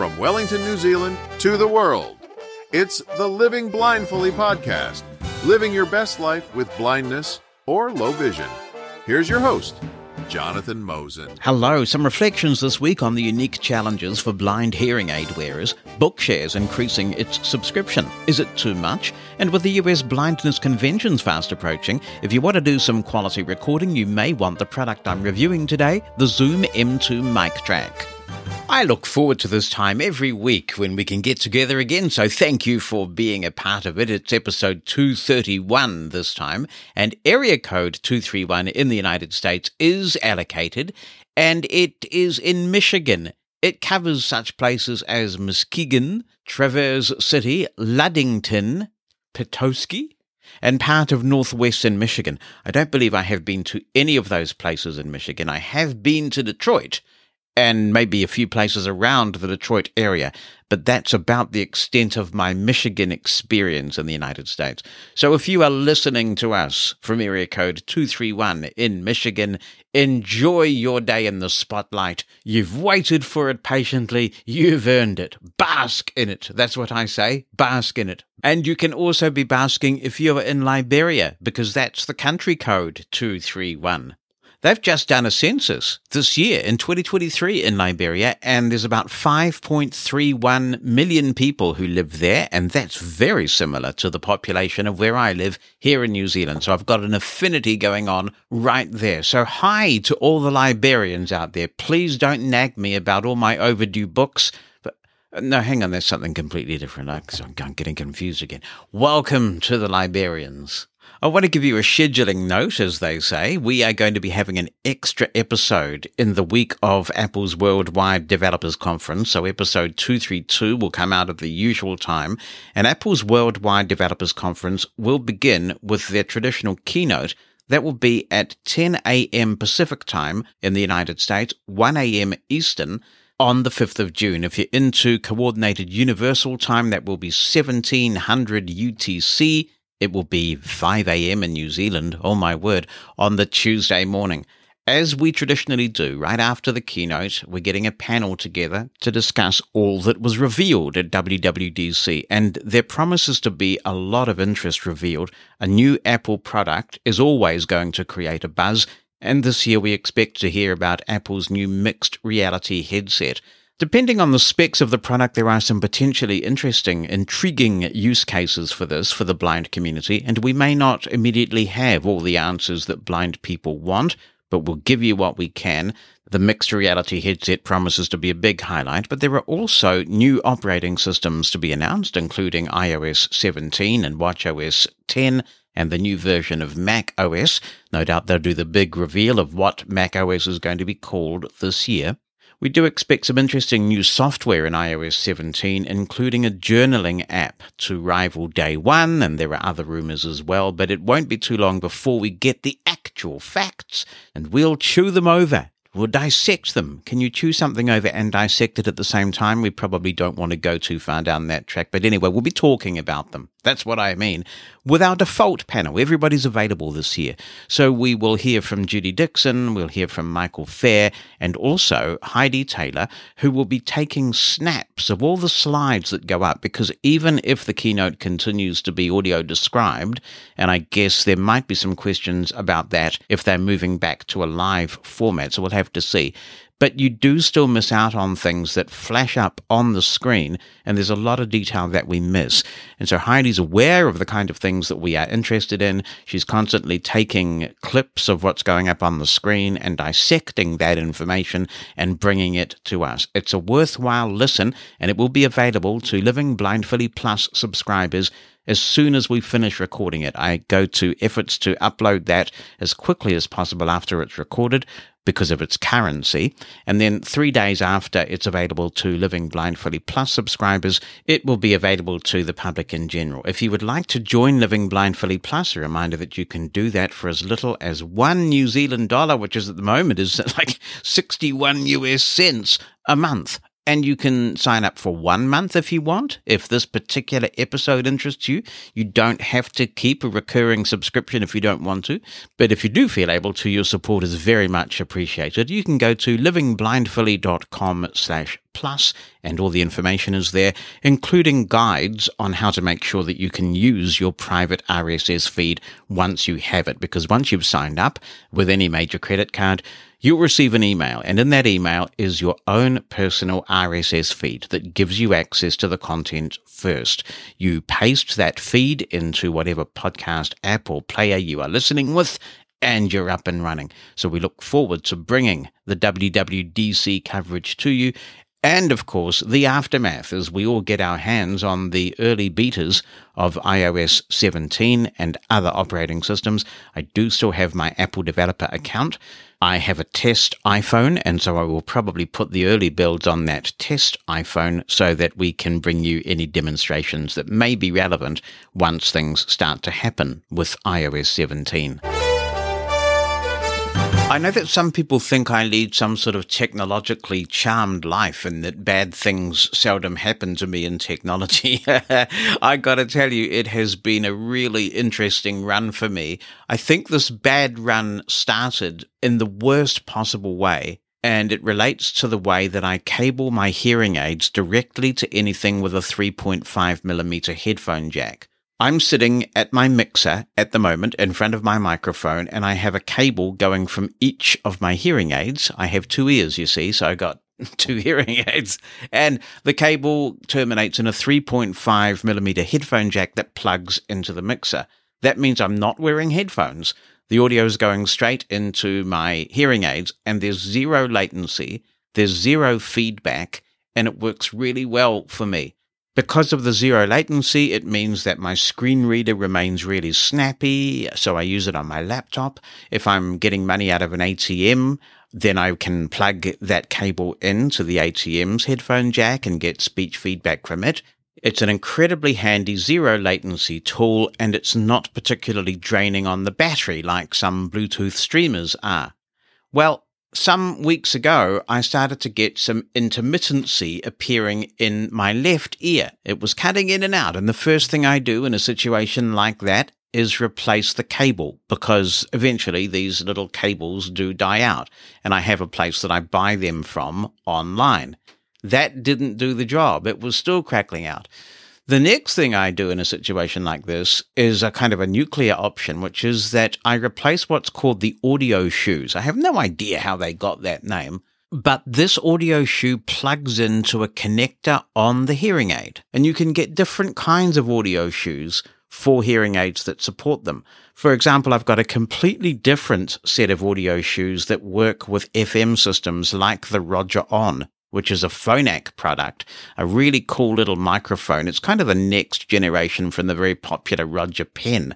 From Wellington, New Zealand to the world. It's the Living Blindfully podcast, living your best life with blindness or low vision. Here's your host, Jonathan Mosen. Hello, some reflections this week on the unique challenges for blind hearing aid wearers, Bookshare's increasing its subscription. Is it too much? And with the US blindness conventions fast approaching, if you want to do some quality recording, you may want the product I'm reviewing today, the Zoom M2 MicTrak. I look forward to this time every week when we can get together again, so thank you for being a part of it. It's episode 231 this time, and area code 231 in the United States is allocated, and it is in Michigan. It covers such places as Muskegon, Traverse City, Ludington, Petoskey, and part of northwestern Michigan. I don't believe I have been to any of those places in Michigan. I have been to Detroit, and maybe a few places around the Detroit area, but that's about the extent of my Michigan experience in the United States. So if you are listening to us from area code 231 in Michigan, enjoy your day in the spotlight. You've waited for it patiently. You've earned it. Bask in it. That's what I say. Bask in it. And you can also be basking if you're in Liberia, because that's the country code 231. They've just done a census this year in 2023 in Liberia, and there's about 5.31 million people who live there, and that's very similar to the population of where I live here in New Zealand. So I've got an affinity going on right there. So hi to all the Liberians out there. Please don't nag me about all my overdue books. No, hang on, that's something completely different. I'm getting confused again. Welcome to the Liberians. I want to give you a scheduling note, as they say. We are going to be having an extra episode in the week of Apple's Worldwide Developers Conference. So episode 232 will come out at the usual time. And Apple's Worldwide Developers Conference will begin with their traditional keynote. That will be at 10 a.m. Pacific time in the United States, 1 a.m. Eastern on the 5th of June. If you're into Coordinated Universal Time, that will be 1700 UTC. It will be 5 a.m. in New Zealand, oh my word, on the Tuesday morning. As we traditionally do, right after the keynote, we're getting a panel together to discuss all that was revealed at WWDC, and there promises to be a lot of interest revealed. A new Apple product is always going to create a buzz, and this year we expect to hear about Apple's new mixed reality headset. Depending on the specs of the product, there are some potentially interesting, intriguing use cases for this for the blind community, and we may not immediately have all the answers that blind people want, but we'll give you what we can. The mixed reality headset promises to be a big highlight, but there are also new operating systems to be announced, including iOS 17 and watchOS 10, and the new version of macOS. No doubt they'll do the big reveal of what macOS is going to be called this year. We do expect some interesting new software in iOS 17, including a journaling app to rival Day One, and there are other rumors as well, but it won't be too long before we get the actual facts, and we'll chew them over. We'll dissect them. Can you chew something over and dissect it at the same time? We probably don't want to go too far down that track, but anyway, we'll be talking about them. That's what I mean. With our default panel, everybody's available this year. So we will hear from Judy Dixon, we'll hear from Michael Fair, and also Heidi Taylor, who will be taking snaps of all the slides that go up, because even if the keynote continues to be audio described, and I guess there might be some questions about that if they're moving back to a live format, so we'll have to see. But you do still miss out on things that flash up on the screen, and there's a lot of detail that we miss. And so Heidi's aware of the kind of things that we are interested in. She's constantly taking clips of what's going up on the screen and dissecting that information and bringing it to us. It's a worthwhile listen, and it will be available to Living Blindfully Plus subscribers as soon as we finish recording it. I go to efforts to upload that as quickly as possible after it's recorded, because of its currency, and then 3 days after it's available to Living Blindfully Plus subscribers, it will be available to the public in general. If you would like to join Living Blindfully Plus, a reminder that you can do that for as little as $1 New Zealand dollar, which is at the moment is like 61 US cents a month. And you can sign up for 1 month if you want. If this particular episode interests you, you don't have to keep a recurring subscription if you don't want to. But if you do feel able to, your support is very much appreciated. You can go to livingblindfully.com/podcast. Plus, and all the information is there, including guides on how to make sure that you can use your private RSS feed once you have it, because once you've signed up with any major credit card, you'll receive an email, and in that email is your own personal RSS feed that gives you access to the content first. You paste that feed into whatever podcast app or player you are listening with, and you're up and running. So we look forward to bringing the WWDC coverage to you, and of course the aftermath as we all get our hands on the early betas of iOS 17 and other operating systems. I do still have my Apple developer account. I have a test iPhone, and so I will probably put the early builds on that test iPhone so that we can bring you any demonstrations that may be relevant once things start to happen with iOS 17. I know that some people think I lead some sort of technologically charmed life and that bad things seldom happen to me in technology. I gotta tell you, it has been a really interesting run for me. I think this bad run started in the worst possible way, and it relates to the way that I cable my hearing aids directly to anything with a 3.5mm headphone jack. I'm sitting at my mixer at the moment in front of my microphone, and I have a cable going from each of my hearing aids. I have two ears, you see, so I got two hearing aids, and the cable terminates in a 3.5mm headphone jack that plugs into the mixer. That means I'm not wearing headphones. The audio is going straight into my hearing aids, and there's zero latency, there's zero feedback, and it works really well for me. Because of the zero latency, it means that my screen reader remains really snappy, so I use it on my laptop. If I'm getting money out of an ATM, then I can plug that cable into the ATM's headphone jack and get speech feedback from it. It's an incredibly handy zero latency tool, and it's not particularly draining on the battery like some Bluetooth streamers are. Well, some weeks ago, I started to get some intermittency appearing in my left ear. It was cutting in and out, and the first thing I do in a situation like that is replace the cable, because eventually these little cables do die out, and I have a place that I buy them from online. That didn't do the job. It was still crackling out. The next thing I do in a situation like this is a kind of a nuclear option, which is that I replace what's called the audio shoes. I have no idea how they got that name, but this audio shoe plugs into a connector on the hearing aid, and you can get different kinds of audio shoes for hearing aids that support them. For example, I've got a completely different set of audio shoes that work with FM systems like the Roger On, which is a Phonak product, a really cool little microphone. It's kind of the next generation from the very popular Roger Pen.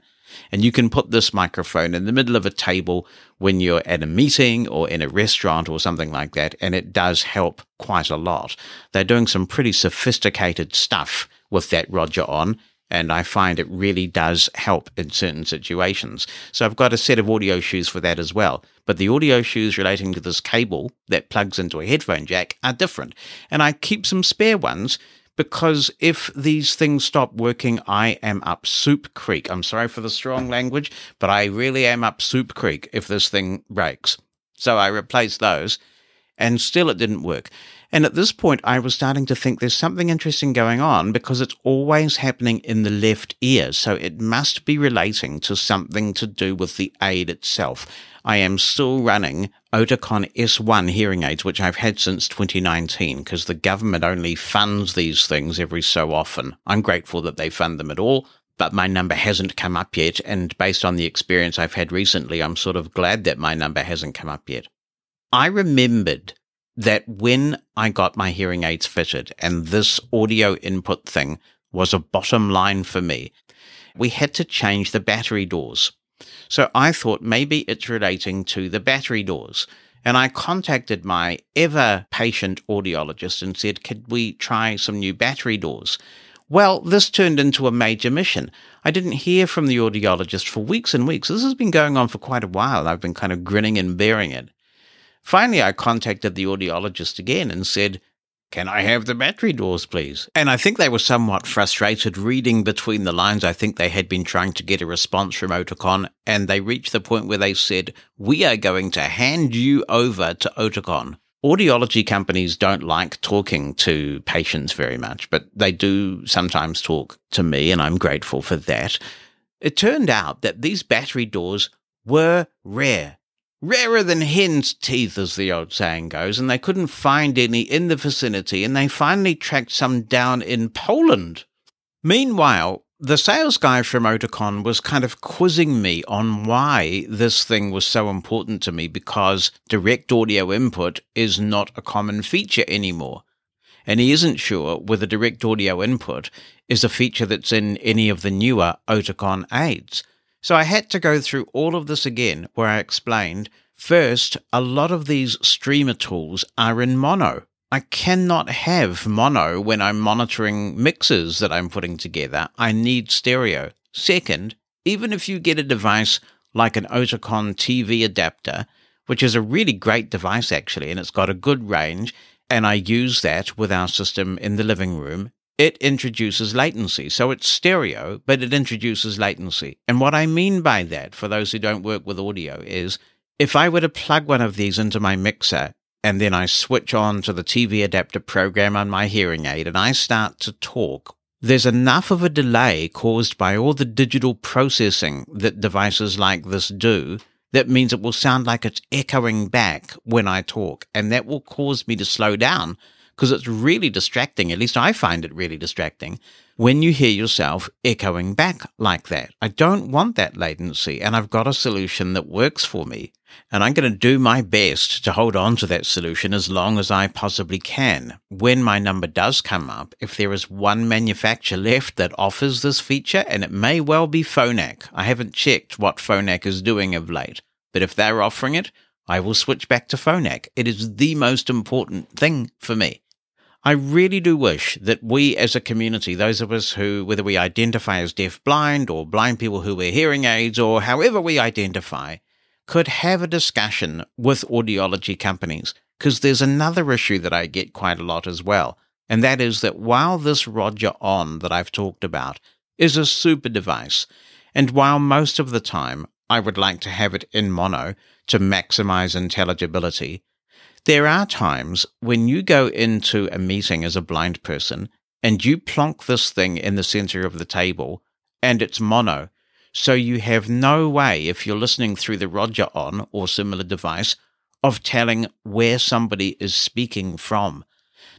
And you can put this microphone in the middle of a table when you're at a meeting or in a restaurant or something like that, and it does help quite a lot. They're doing some pretty sophisticated stuff with that Roger On, and I find it really does help in certain situations. So I've got a set of audio shoes for that as well. But the audio shoes relating to this cable that plugs into a headphone jack are different. And I keep some spare ones, because if these things stop working, I am up Soup Creek. I'm sorry for the strong language, but I really am up Soup Creek if this thing breaks. So I replaced those, and still it didn't work. And at this point, I was starting to think there's something interesting going on, because it's always happening in the left ear, so it must be relating to something to do with the aid itself. I am still running Oticon S1 hearing aids, which I've had since 2019, because the government only funds these things every so often. I'm grateful that they fund them at all, but my number hasn't come up yet, and based on the experience I've had recently, I'm sort of glad that my number hasn't come up yet. I remembered that when I got my hearing aids fitted, and this audio input thing was a bottom line for me, we had to change the battery doors. So I thought maybe it's relating to the battery doors. And I contacted my ever-patient audiologist and said, could we try some new battery doors? Well, this turned into a major mission. I didn't hear from the audiologist for weeks and weeks. This has been going on for quite a while. I've been kind of grinning and bearing it. Finally, I contacted the audiologist again and said, can I have the battery doors, please? And I think they were somewhat frustrated. Reading between the lines, I think they had been trying to get a response from Oticon, and they reached the point where they said, we are going to hand you over to Oticon. Audiology companies don't like talking to patients very much, but they do sometimes talk to me, and I'm grateful for that. It turned out that these battery doors were rare. Rarer than hen's teeth, as the old saying goes, and they couldn't find any in the vicinity, and they finally tracked some down in Poland. Meanwhile, the sales guy from Oticon was kind of quizzing me on why this thing was so important to me, because direct audio input is not a common feature anymore. And he isn't sure whether direct audio input is a feature that's in any of the newer Oticon aids. So I had to go through all of this again, where I explained, first, a lot of these streamer tools are in mono. I cannot have mono when I'm monitoring mixes that I'm putting together. I need stereo. Second, even if you get a device like an Oticon TV adapter, which is a really great device actually, and it's got a good range, and I use that with our system in the living room, it introduces latency. So it's stereo, but it introduces latency. And what I mean by that, for those who don't work with audio, is if I were to plug one of these into my mixer and then I switch on to the TV adapter program on my hearing aid and I start to talk, there's enough of a delay caused by all the digital processing that devices like this do that means it will sound like it's echoing back when I talk, and that will cause me to slow down, because it's really distracting, at least I find it really distracting, when you hear yourself echoing back like that. I don't want that latency, and I've got a solution that works for me, and I'm going to do my best to hold on to that solution as long as I possibly can. When my number does come up, if there is one manufacturer left that offers this feature, and it may well be Phonak. I haven't checked what Phonak is doing of late, but if they're offering it, I will switch back to Phonak. It is the most important thing for me. I really do wish that we as a community, those of us who, whether we identify as deafblind or blind people who wear hearing aids or however we identify, could have a discussion with audiology companies, because there's another issue that I get quite a lot as well, and that is that while this Roger On that I've talked about is a super device, and while most of the time I would like to have it in mono to maximize intelligibility, there are times when you go into a meeting as a blind person and you plonk this thing in the center of the table and it's mono. So you have no way, if you're listening through the Roger On or similar device, of telling where somebody is speaking from.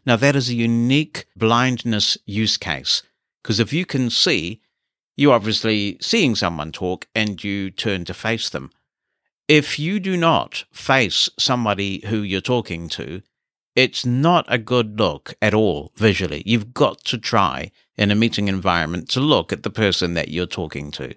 Now that is a unique blindness use case, because if you can see, you're obviously seeing someone talk and you turn to face them. If you do not face somebody who you're talking to, it's not a good look at all visually. You've got to try in a meeting environment to look at the person that you're talking to.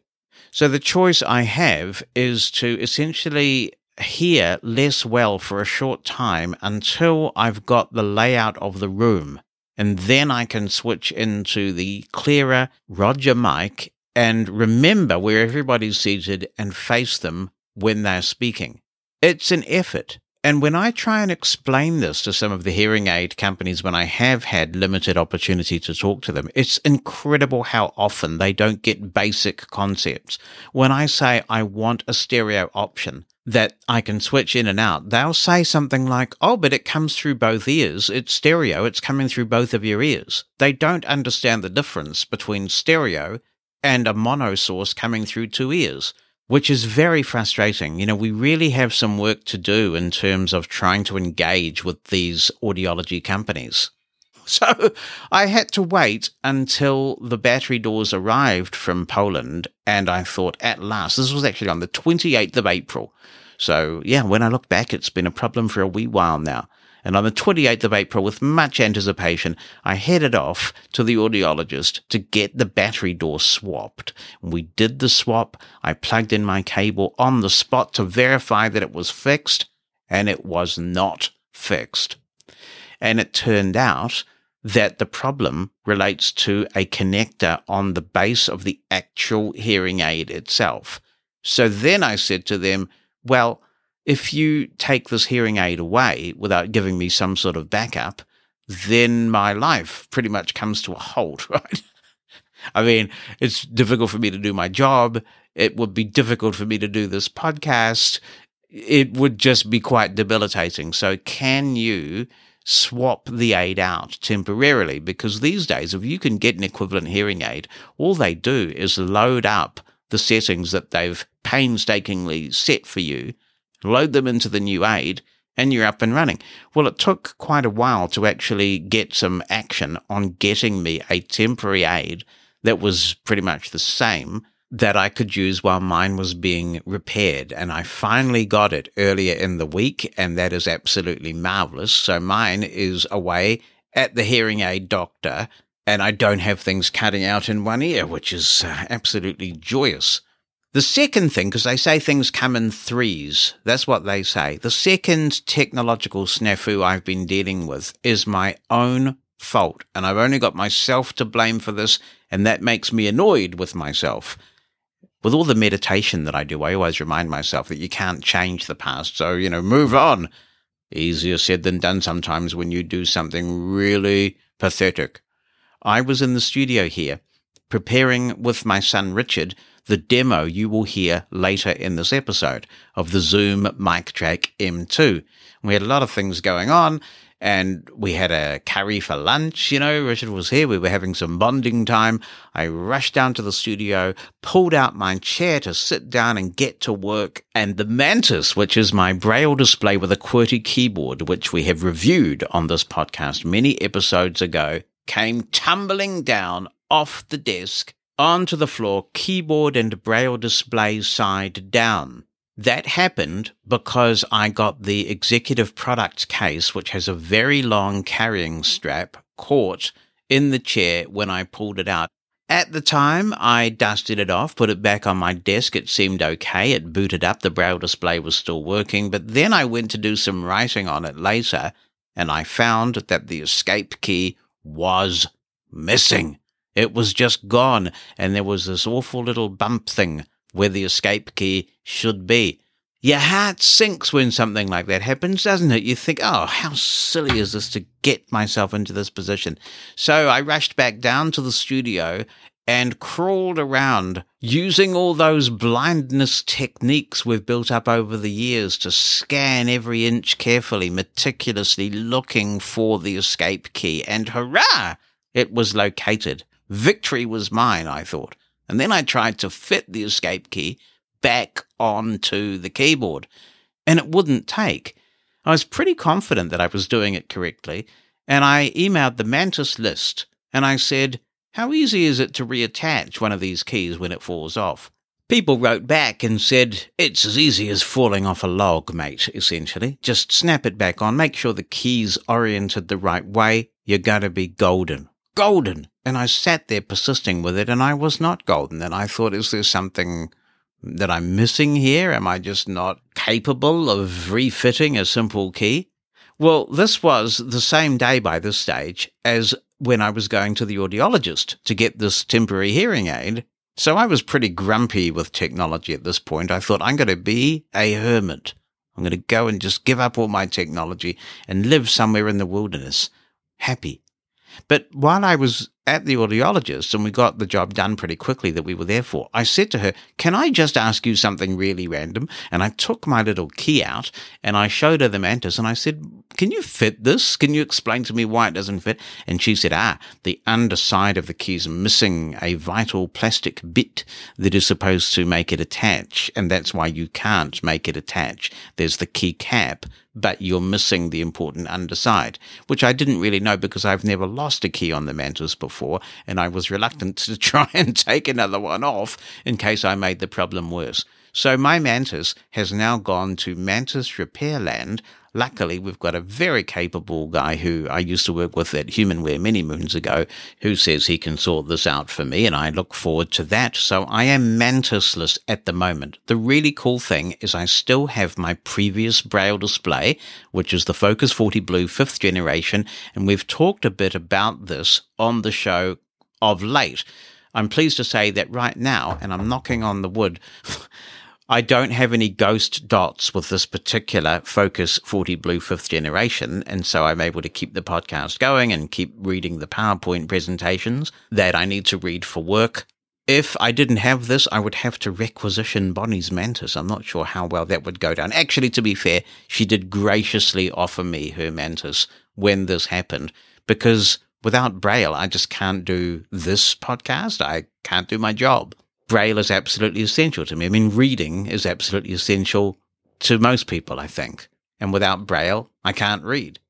So the choice I have is to essentially hear less well for a short time until I've got the layout of the room, and then I can switch into the clearer Roger mic and remember where everybody's seated and face them when they're speaking. It's an effort. And when I try and explain this to some of the hearing aid companies, when I have had limited opportunity to talk to them, it's incredible how often they don't get basic concepts. When I say I want a stereo option that I can switch in and out, they'll say something like, oh, but it comes through both ears. It's stereo. It's coming through both of your ears. They don't understand the difference between stereo and a mono source coming through two ears, which is very frustrating. You know, we really have some work to do in terms of trying to engage with these audiology companies. So I had to wait until the battery doors arrived from Poland, and I thought, at last, this was actually on the 28th of April. So yeah, when I look back, it's been a problem for a wee while now. And on the 28th of April, with much anticipation, I headed off to the audiologist to get the battery door swapped. We did the swap. I plugged in my cable on the spot to verify that it was fixed, and it was not fixed. And it turned out that the problem relates to a connector on the base of the actual hearing aid itself. So then I said to them, well, if you take this hearing aid away without giving me some sort of backup, then my life pretty much comes to a halt, right? I mean, it's difficult for me to do my job. It would be difficult for me to do this podcast. it would just be quite debilitating. So can you swap the aid out temporarily? Because these days, if you can get an equivalent hearing aid, all they do is load up the settings that they've painstakingly set for you, load them into the new aid, and you're up and running. Well, it took quite a while to actually get some action on getting me a temporary aid that was pretty much the same that I could use while mine was being repaired. And I finally got it earlier in the week, and that is absolutely marvelous. So mine is away at the hearing aid doctor, and I don't have things cutting out in one ear, which is absolutely joyous. The second thing, because they say things come in threes, that's what they say. The second technological snafu I've been dealing with is my own fault, and I've only got myself to blame for this, and that makes me annoyed with myself. With all the meditation that I do, I always remind myself that you can't change the past, so, you know, move on. Easier said than done sometimes when you do something really pathetic. I was in the studio here preparing with my son Richard the demo you will hear later in this episode of the Zoom MicTrak M2. We had a lot of things going on, and we had a curry for lunch. You know, Richard was here. We were having some bonding time. I rushed down to the studio, pulled out my chair to sit down and get to work. And the Mantis, which is my braille display with a QWERTY keyboard, which we have reviewed on this podcast many episodes ago, came tumbling down off the desk onto the floor, keyboard and braille display side down. That happened because I got the executive products case, which has a very long carrying strap, caught in the chair when I pulled it out. At the time, I dusted it off, put it back on my desk. It seemed okay. It booted up. The braille display was still working. But then I went to do some writing on it later, and I found that the escape key was missing. It was just gone, and there was this awful little bump thing where the escape key should be. Your heart sinks when something like that happens, doesn't it? You think, oh, how silly is this to get myself into this position? So I rushed back down to the studio and crawled around using all those blindness techniques we've built up over the years to scan every inch carefully, meticulously looking for the escape key. And hurrah, it was located. Victory was mine, I thought. And then I tried to fit the escape key back onto the keyboard, and it wouldn't take. I was pretty confident that I was doing it correctly, and I emailed the Mantis list, and I said, how easy is it to reattach one of these keys when it falls off? People wrote back and said, it's as easy as falling off a log, mate, essentially. Just snap it back on, make sure the key's oriented the right way. You're going to be golden. Golden. And I sat there persisting with it, and I was not golden. And I thought, is there something that I'm missing here? Am I just not capable of refitting a simple key? Well, this was the same day by this stage as when I was going to the audiologist to get this temporary hearing aid. So I was pretty grumpy with technology at this point. I thought, I'm going to be a hermit. I'm going to go and just give up all my technology and live somewhere in the wilderness, happy. But while I was at the audiologist, and we got the job done pretty quickly that we were there for, I said to her, can I just ask you something really random? And I took my little key out, and I showed her the Mantis, and I said, can you fit this? Can you explain to me why it doesn't fit? And she said, the underside of the key's missing a vital plastic bit that is supposed to make it attach, and that's why you can't make it attach. There's the key cap, but you're missing the important underside, which I didn't really know because I've never lost a key on the Mantis before, and I was reluctant to try and take another one off in case I made the problem worse. So my Mantis has now gone to Mantis Repair Land. Luckily, we've got a very capable guy who I used to work with at HumanWare many moons ago who says he can sort this out for me, and I look forward to that. So I am Mantisless at the moment. The really cool thing is I still have my previous braille display, which is the Focus 40 Blue 5th generation, and we've talked a bit about this on the show of late. I'm pleased to say that right now, and I'm knocking on the wood, I don't have any ghost dots with this particular Focus 40 Blue 5th generation, and so I'm able to keep the podcast going and keep reading the PowerPoint presentations that I need to read for work. If I didn't have this, I would have to requisition Bonnie's Mantis. I'm not sure how well that would go down. Actually, to be fair, she did graciously offer me her Mantis when this happened, because without Braille, I just can't do this podcast. I can't do my job. Braille is absolutely essential to me. I mean, reading is absolutely essential to most people, I think. And without Braille, I can't read.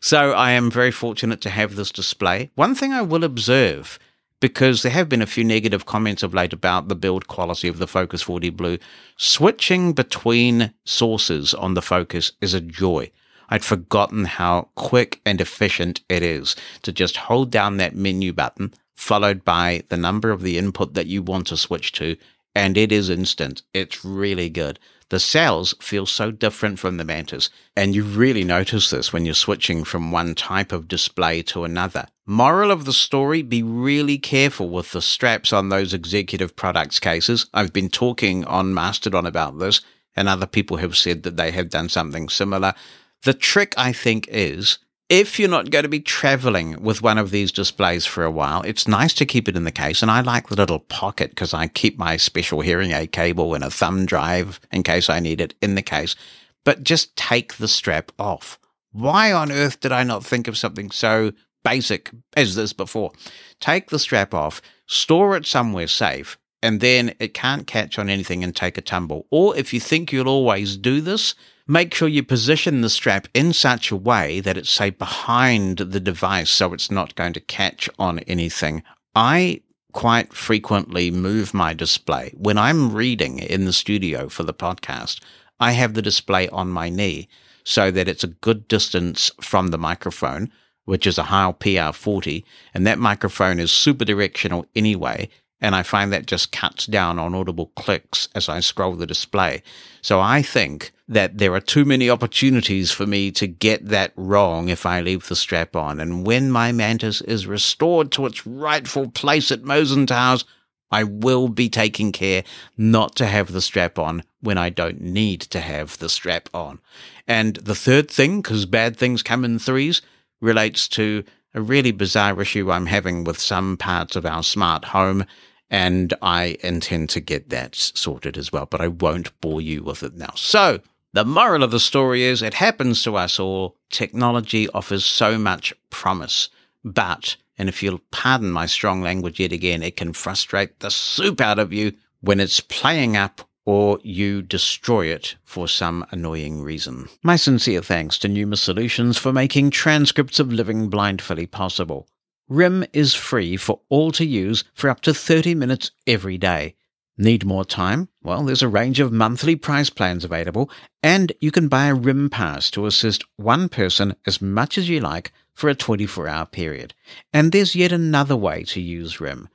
So I am very fortunate to have this display. One thing I will observe, because there have been a few negative comments of late about the build quality of the Focus 40 Blue, switching between sources on the Focus is a joy. I'd forgotten how quick and efficient it is to just hold down that menu button, followed by the number of the input that you want to switch to, and it is instant. It's really good. The cells feel so different from the Mantis, and you really notice this when you're switching from one type of display to another. Moral of the story, be really careful with the straps on those executive products cases. I've been talking on Mastodon about this, and other people have said that they have done something similar. The trick, I think, is if you're not going to be traveling with one of these displays for a while, it's nice to keep it in the case. And I like the little pocket because I keep my special hearing aid cable and a thumb drive in case I need it in the case. But just take the strap off. Why on earth did I not think of something so basic as this before? Take the strap off, store it somewhere safe, and then it can't catch on anything and take a tumble. Or if you think you'll always do this, make sure you position the strap in such a way that it's, say, behind the device so it's not going to catch on anything. I quite frequently move my display. When I'm reading in the studio for the podcast, I have the display on my knee so that it's a good distance from the microphone, which is a Heil PR40, and that microphone is super directional anyway, and I find that just cuts down on audible clicks as I scroll the display. So I think that there are too many opportunities for me to get that wrong if I leave the strap on. And when my Mantis is restored to its rightful place at Mosen Towers, I will be taking care not to have the strap on when I don't need to have the strap on. And the third thing, because bad things come in threes, relates to a really bizarre issue I'm having with some parts of our smart home, and I intend to get that sorted as well, but I won't bore you with it now. So the moral of the story is it happens to us all. Technology offers so much promise, but, and if you'll pardon my strong language yet again, it can frustrate the soup out of you when it's playing up or you destroy it for some annoying reason. My sincere thanks to Pneuma Solutions for making transcripts of Living Blindfully possible. RIM is free for all to use for up to 30 minutes every day. Need more time? Well, there's a range of monthly price plans available, and you can buy a RIM pass to assist one person as much as you like for a 24-hour period. And there's yet another way to use RIM.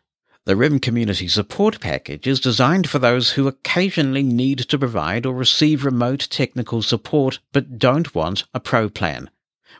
The RIM Community Support Package is designed for those who occasionally need to provide or receive remote technical support but don't want a pro plan.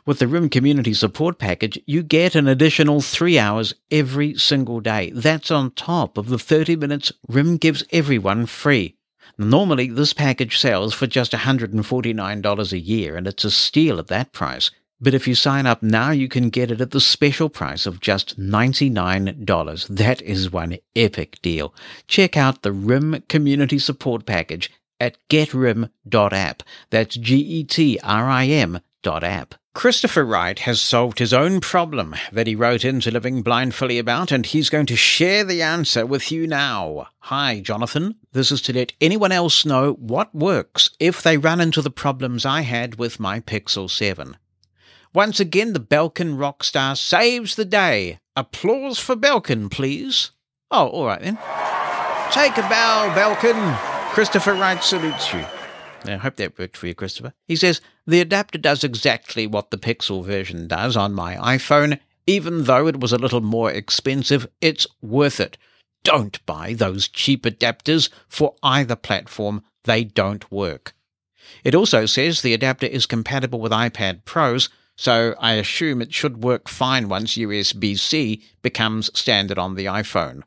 With the RIM Community Support Package, you get an additional 3 hours every single day. That's on top of the 30 minutes RIM gives everyone free. Normally, this package sells for just $149 a year, and it's a steal at that price. But if you sign up now, you can get it at the special price of just $99. That is one epic deal. Check out the RIM Community Support Package at getrim.app. That's GETRIM.app. Christopher Wright has solved his own problem that he wrote into Living Blindfully about, and he's going to share the answer with you now. Hi, Jonathan. This is to let anyone else know what works if they run into the problems I had with my Pixel 7. Once again, the Belkin Rockstar saves the day. Applause for Belkin, please. Oh, all right then. Take a bow, Belkin. Christopher Wright salutes you. I hope that worked for you, Christopher. He says, the adapter does exactly what the Pixel version does on my iPhone. Even though it was a little more expensive, it's worth it. Don't buy those cheap adapters for either platform. They don't work. It also says the adapter is compatible with iPad Pros, so I assume it should work fine once USB-C becomes standard on the iPhone.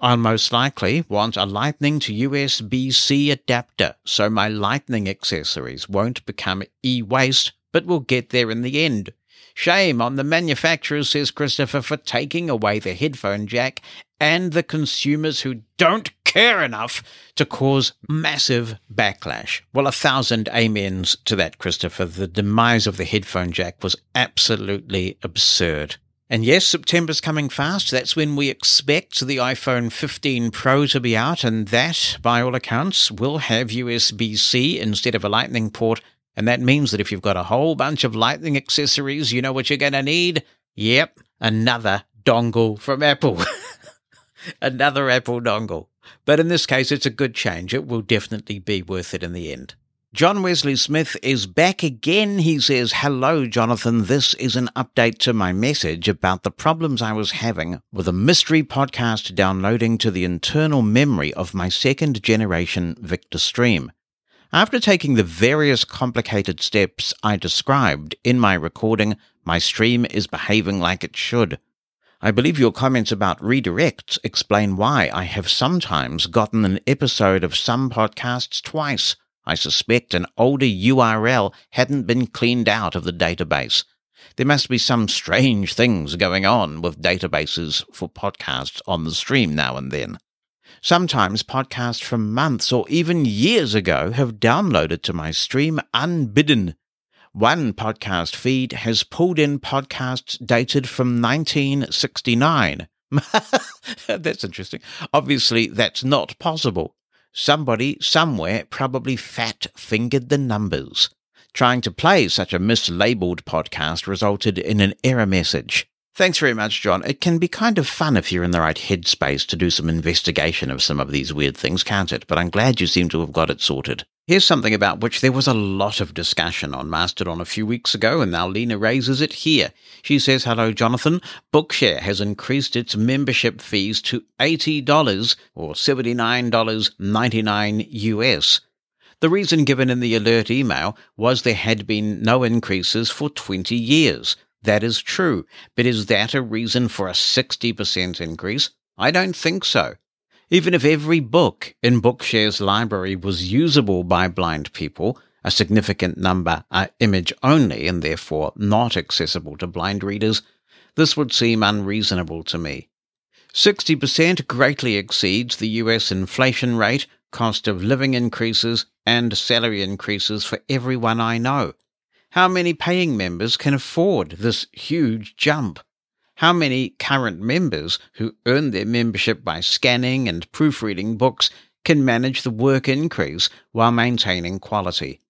I'll most likely want a Lightning to USB-C adapter, so my Lightning accessories won't become e-waste, but will get there in the end. Shame on the manufacturers, says Christopher, for taking away the headphone jack and the consumers who don't care enough to cause massive backlash. Well, 1,000 amens to that, Christopher. The demise of the headphone jack was absolutely absurd. And yes, September's coming fast. That's when we expect the iPhone 15 Pro to be out, and that, by all accounts, will have USB-C instead of a Lightning port. And that means that if you've got a whole bunch of Lightning accessories, you know what you're going to need? Yep, another dongle from Apple. Another Apple dongle. But in this case, it's a good change. It will definitely be worth it in the end. John Wesley Smith is back again. He says, hello, Jonathan. This is an update to my message about the problems I was having with a mystery podcast downloading to the internal memory of my second generation Victor Stream. After taking the various complicated steps I described in my recording, my stream is behaving like it should. I believe your comments about redirects explain why I have sometimes gotten an episode of some podcasts twice. I suspect an older URL hadn't been cleaned out of the database. There must be some strange things going on with databases for podcasts on the stream now and then. Sometimes podcasts from months or even years ago have downloaded to my stream unbidden. One podcast feed has pulled in podcasts dated from 1969. That's interesting. Obviously, that's not possible. Somebody, somewhere, probably fat-fingered the numbers. Trying to play such a mislabeled podcast resulted in an error message. Thanks very much, John. It can be kind of fun if you're in the right headspace to do some investigation of some of these weird things, can't it? But I'm glad you seem to have got it sorted. Here's something about which there was a lot of discussion on Mastodon a few weeks ago, and now Lena raises it here. She says, hello, Jonathan. Bookshare has increased its membership fees to $80 or $79.99 US. The reason given in the alert email was there had been no increases for 20 years. That is true, but is that a reason for a 60% increase? I don't think so. Even if every book in Bookshare's library was usable by blind people, a significant number are image-only and therefore not accessible to blind readers, this would seem unreasonable to me. 60% greatly exceeds the US inflation rate, cost of living increases, and salary increases for everyone I know. How many paying members can afford this huge jump? How many current members who earn their membership by scanning and proofreading books can manage the work increase while maintaining quality?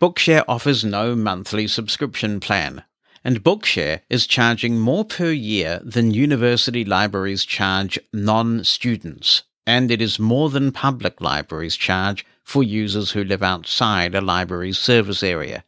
Bookshare offers no monthly subscription plan, and Bookshare is charging more per year than university libraries charge non-students, and it is more than public libraries charge for users who live outside a library's service area.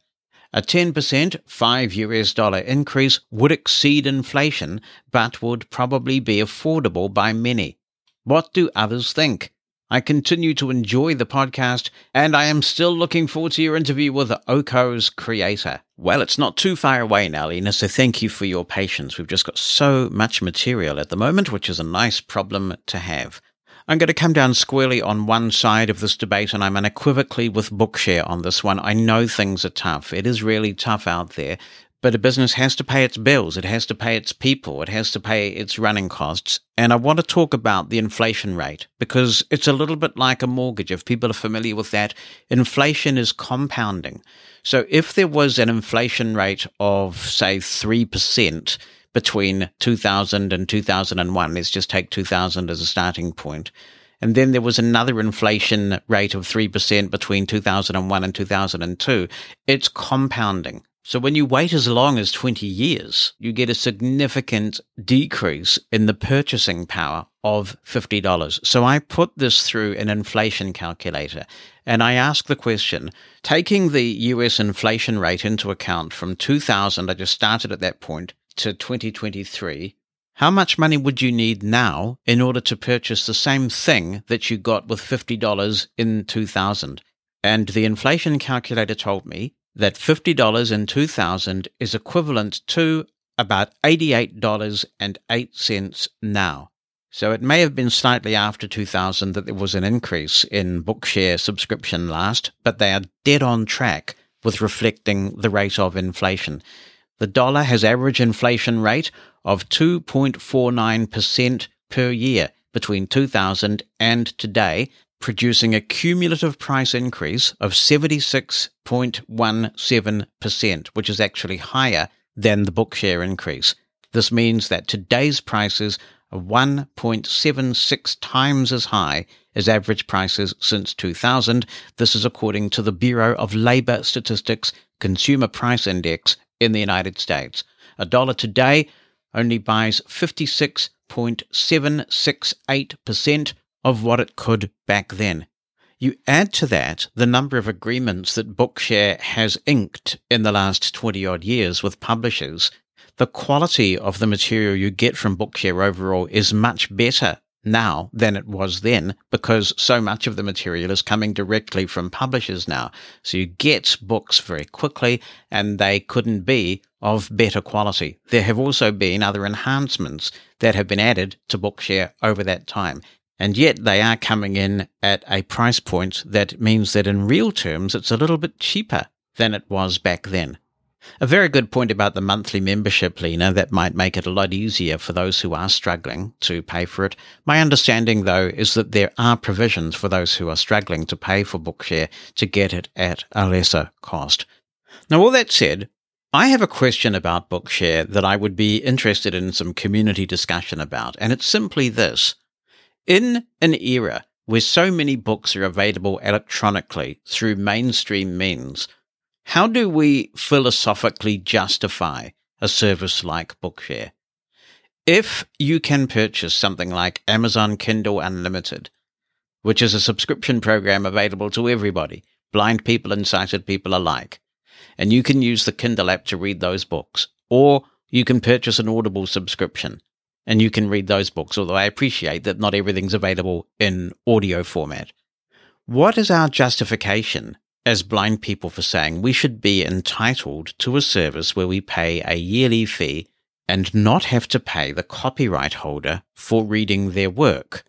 A 10%, $5 increase would exceed inflation, but would probably be affordable by many. What do others think? I continue to enjoy the podcast, and I am still looking forward to your interview with Oko's creator. Well, it's not too far away now, Lena, so thank you for your patience. We've just got so much material at the moment, which is a nice problem to have. I'm going to come down squarely on one side of this debate, and I'm unequivocally with Bookshare on this one. I know things are tough. It is really tough out there, but a business has to pay its bills. It has to pay its people. It has to pay its running costs. And I want to talk about the inflation rate because it's a little bit like a mortgage. If people are familiar with that, inflation is compounding. So if there was an inflation rate of, say, 3%, between 2000 and 2001, let's just take 2000 as a starting point. And then there was another inflation rate of 3% between 2001 and 2002. It's compounding. So when you wait as long as 20 years, you get a significant decrease in the purchasing power of $50. So I put this through an inflation calculator, and I ask the question, taking the US inflation rate into account from 2000, I just started at that point, to 2023, how much money would you need now in order to purchase the same thing that you got with $50 in 2000? And the inflation calculator told me that $50 in 2000 is equivalent to about $88.08 now. So it may have been slightly after 2000 that there was an increase in Bookshare subscription last, but they are dead on track with reflecting the rate of inflation. The dollar has average inflation rate of 2.49% per year between 2000 and today, producing a cumulative price increase of 76.17%, which is actually higher than the Bookshare increase. This means that today's prices are 1.76 times as high as average prices since 2000. This is according to the Bureau of Labor Statistics Consumer Price Index in the United States. A dollar today only buys 56.768% of what it could back then. You add to that the number of agreements that Bookshare has inked in the last 20-odd years with publishers. The quality of the material you get from Bookshare overall is much better now than it was then, because so much of the material is coming directly from publishers now. So you get books very quickly, and they couldn't be of better quality. There have also been other enhancements that have been added to Bookshare over that time. And yet they are coming in at a price point that means that in real terms, it's a little bit cheaper than it was back then. A very good point about the monthly membership, Lena, that might make it a lot easier for those who are struggling to pay for it. My understanding, though, is that there are provisions for those who are struggling to pay for Bookshare to get it at a lesser cost. Now, all that said, I have a question about Bookshare that I would be interested in some community discussion about, and it's simply this. In an era where so many books are available electronically through mainstream means, how do we philosophically justify a service like Bookshare? If you can purchase something like Amazon Kindle Unlimited, which is a subscription program available to everybody, blind people and sighted people alike, and you can use the Kindle app to read those books, or you can purchase an Audible subscription, and you can read those books, although I appreciate that not everything's available in audio format. What is our justification as blind people for saying we should be entitled to a service where we pay a yearly fee and not have to pay the copyright holder for reading their work?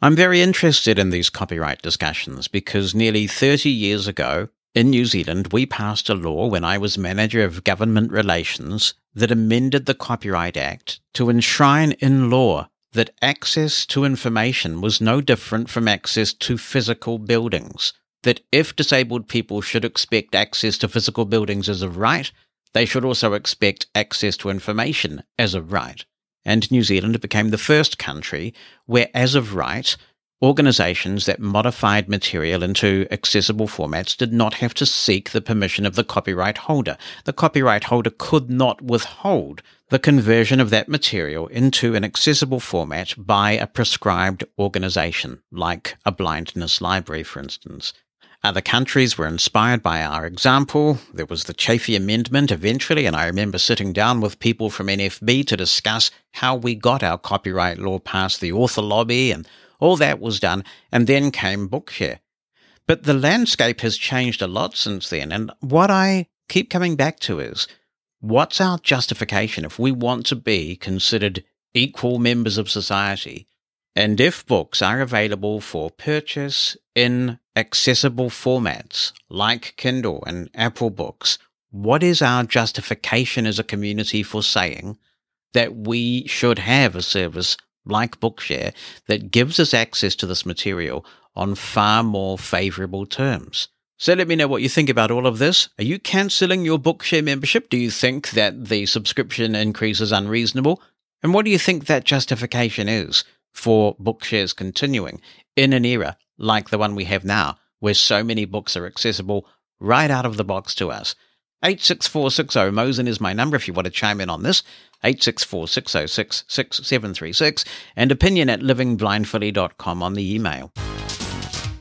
I'm very interested in these copyright discussions because nearly 30 years ago in New Zealand, we passed a law when I was Manager of Government Relations that amended the Copyright Act to enshrine in law that access to information was no different from access to physical buildings, that if disabled people should expect access to physical buildings as a right, they should also expect access to information as a right. And New Zealand became the first country where, as of right, organizations that modified material into accessible formats did not have to seek the permission of the copyright holder. The copyright holder could not withhold the conversion of that material into an accessible format by a prescribed organization, like a blindness library, for instance. Other countries were inspired by our example. There was the Chafee Amendment eventually, and I remember sitting down with people from NFB to discuss how we got our copyright law past the author lobby, and all that was done, and then came Bookshare. But the landscape has changed a lot since then, and what I keep coming back to is, what's our justification if we want to be considered equal members of society? And if books are available for purchase in accessible formats like Kindle and Apple Books, what is our justification as a community for saying that we should have a service like Bookshare that gives us access to this material on far more favorable terms? So let me know what you think about all of this. Are you cancelling your Bookshare membership? Do you think that the subscription increase is unreasonable? And what do you think that justification is for Bookshare's continuing in an era like the one we have now, where so many books are accessible right out of the box to us? 86460 Mosen is my number if you want to chime in on this. 864-606-6736 and opinion@livingblindfully.com on the email.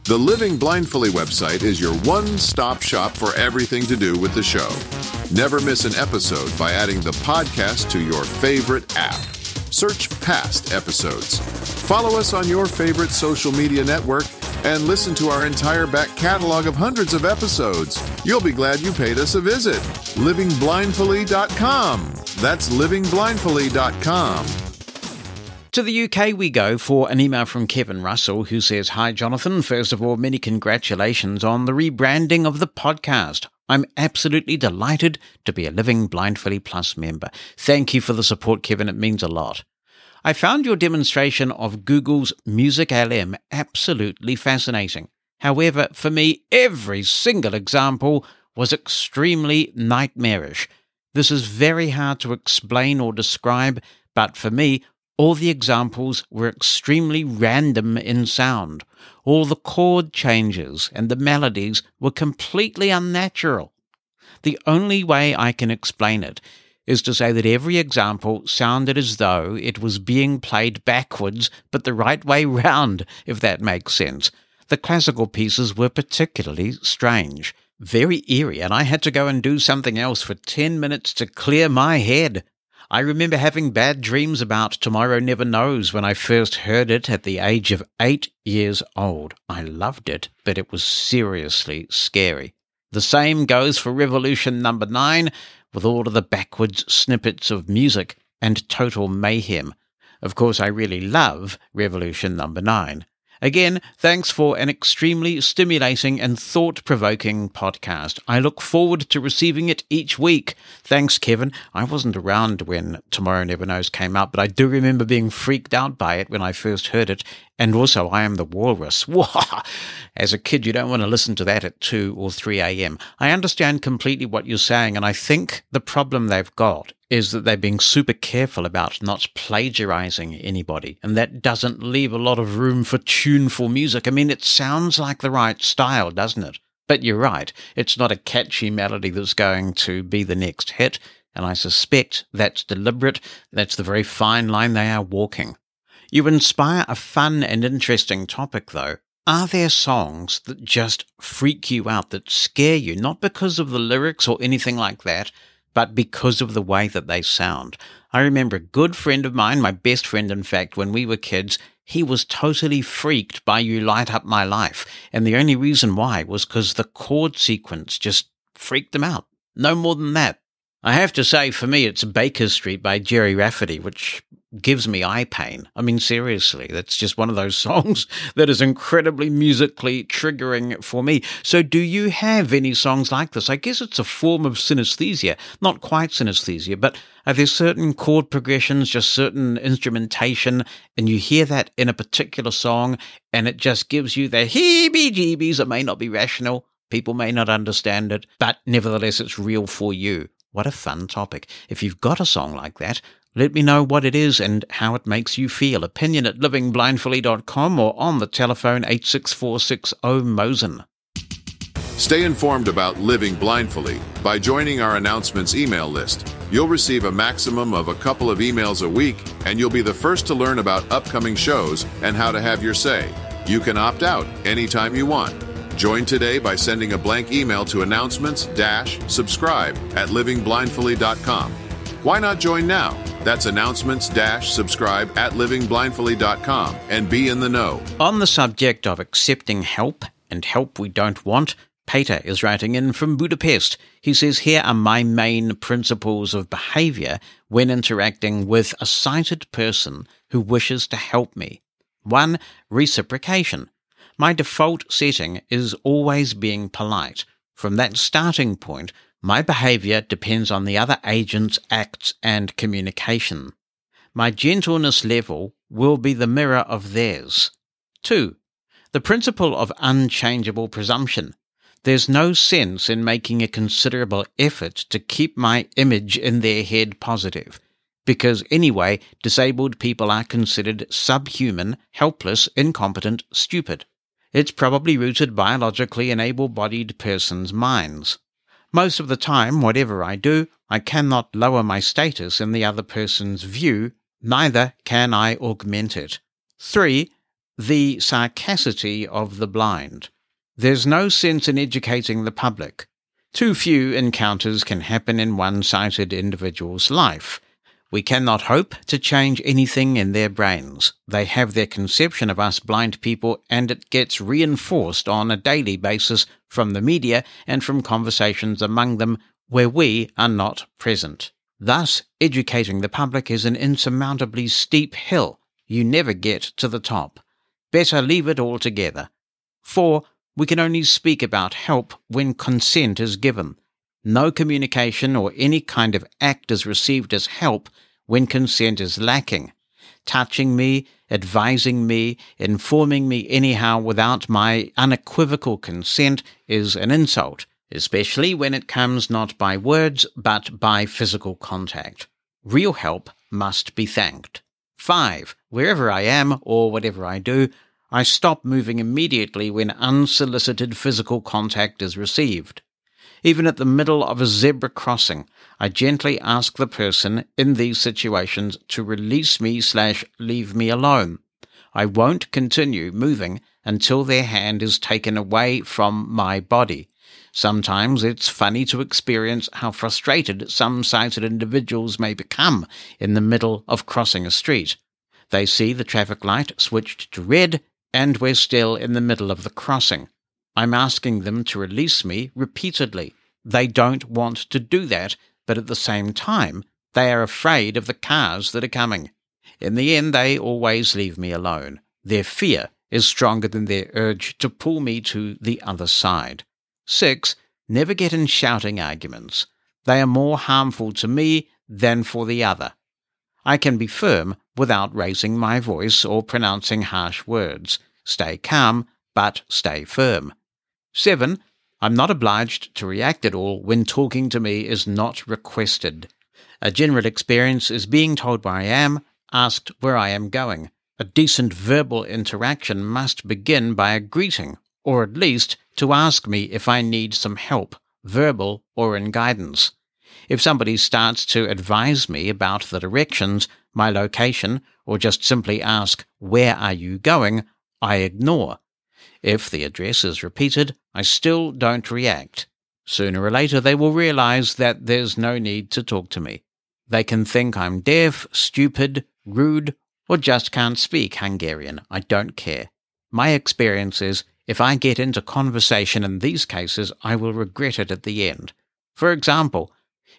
The Living Blindfully website is your one-stop shop for everything to do with the show. Never miss an episode by adding the podcast to your favorite app. Search past episodes. Follow us on your favorite social media network and listen to our entire back catalog of hundreds of episodes. You'll be glad you paid us a visit. livingblindfully.com. That's livingblindfully.com. To the UK we go for an email from Kevin Russell, who says, "Hi Jonathan, first of all, many congratulations on the rebranding of the podcast. I'm absolutely delighted to be a living Blindfolly Plus member. Thank you for the support, Kevin. It means a lot. I found your demonstration of Google's Music LM absolutely fascinating. However, for me, every single example was extremely nightmarish. This is very hard to explain or describe, but for me, all the examples were extremely random in sound. All the chord changes and the melodies were completely unnatural. The only way I can explain it is to say that every example sounded as though it was being played backwards, but the right way round, if that makes sense. The classical pieces were particularly strange, very eerie, and I had to go and do something else for 10 minutes to clear my head. I remember having bad dreams about Tomorrow Never Knows when I first heard it at the age of 8 years old. I loved it, but it was seriously scary. The same goes for Revolution Number 9, with all of the backwards snippets of music and total mayhem. Of course, I really love Revolution Number 9. Again, thanks for an extremely stimulating and thought-provoking podcast. I look forward to receiving it each week. Thanks, Kevin. I wasn't around when Tomorrow Never Knows came out, but I do remember being freaked out by it when I first heard it, and also I Am the Walrus. As a kid, you don't want to listen to that at 2 or 3 a.m. I understand completely what you're saying, and I think the problem they've got is that they're being super careful about not plagiarizing anybody, and that doesn't leave a lot of room for tuneful music. I mean, it sounds like the right style, doesn't it? But you're right, it's not a catchy melody that's going to be the next hit, and I suspect that's deliberate. That's the very fine line they are walking. You inspire a fun and interesting topic, though. Are there songs that just freak you out, that scare you, not because of the lyrics or anything like that, but because of the way that they sound? I remember a good friend of mine, my best friend in fact, when we were kids, he was totally freaked by You Light Up My Life, and the only reason why was because the chord sequence just freaked him out. No more than that. I have to say, for me, it's Baker Street by Jerry Rafferty, which gives me eye pain. I mean, seriously, that's just one of those songs that is incredibly musically triggering for me. So do you have any songs like this? I guess it's a form of synesthesia, not quite synesthesia, but are there certain chord progressions, just certain instrumentation, and you hear that in a particular song and it just gives you the heebie-jeebies? It may not be rational, people may not understand it, but nevertheless, it's real for you. What a fun topic. If you've got a song like that, let me know what it is and how it makes you feel. Opinion at livingblindfolly.com or on the telephone 86460-MOSEN. Stay informed about Living Blindfolly by joining our announcements email list. You'll receive a maximum of a couple of emails a week, and you'll be the first to learn about upcoming shows and how to have your say. You can opt out anytime you want. Join today by sending a blank email to announcements-subscribe at livingblindfolly.com. Why not join now? That's announcements-subscribe at livingblindfolly.com and be in the know. On the subject of accepting help and help we don't want, Peter is writing in from Budapest. He says, here are my main principles of behavior when interacting with a sighted person who wishes to help me. 1. Reciprocation. My default setting is always being polite. From that starting point, my behavior depends on the other agent's acts and communication. My gentleness level will be the mirror of theirs. 2. The principle of unchangeable presumption. There's no sense in making a considerable effort to keep my image in their head positive, because anyway, disabled people are considered subhuman, helpless, incompetent, stupid. It's probably rooted biologically in able-bodied persons' minds. Most of the time, whatever I do, I cannot lower my status in the other person's view, neither can I augment it. 3. The sarcasticity of the blind. There's no sense in educating the public. Too few encounters can happen in one sighted individual's life. We cannot hope to change anything in their brains. They have their conception of us blind people, and it gets reinforced on a daily basis from the media and from conversations among them where we are not present. Thus, educating the public is an insurmountably steep hill. You never get to the top. Better leave it altogether. 4. We can only speak about help when consent is given. No communication or any kind of act is received as help when consent is lacking. Touching me, advising me, informing me anyhow without my unequivocal consent is an insult, especially when it comes not by words but by physical contact. Real help must be thanked. 5. Wherever I am or whatever I do, I stop moving immediately when unsolicited physical contact is received. Even at the middle of a zebra crossing, I gently ask the person in these situations to release me / leave me alone. I won't continue moving until their hand is taken away from my body. Sometimes it's funny to experience how frustrated some sighted individuals may become in the middle of crossing a street. They see the traffic light switched to red, and we're still in the middle of the crossing. I'm asking them to release me repeatedly. They don't want to do that, but at the same time, they are afraid of the cars that are coming. In the end, they always leave me alone. Their fear is stronger than their urge to pull me to the other side. 6. Never get in shouting arguments. They are more harmful to me than for the other. I can be firm without raising my voice or pronouncing harsh words. Stay calm, but stay firm. 7. I'm not obliged to react at all when talking to me is not requested. A general experience is being told where I am, asked where I am going. A decent verbal interaction must begin by a greeting, or at least to ask me if I need some help, verbal or in guidance. If somebody starts to advise me about the directions, my location, or just simply ask, "Where are you going?" I ignore. If the address is repeated, I still don't react. Sooner or later, they will realize that there's no need to talk to me. They can think I'm deaf, stupid, rude, or just can't speak Hungarian. I don't care. My experience is, if I get into conversation in these cases, I will regret it at the end. For example,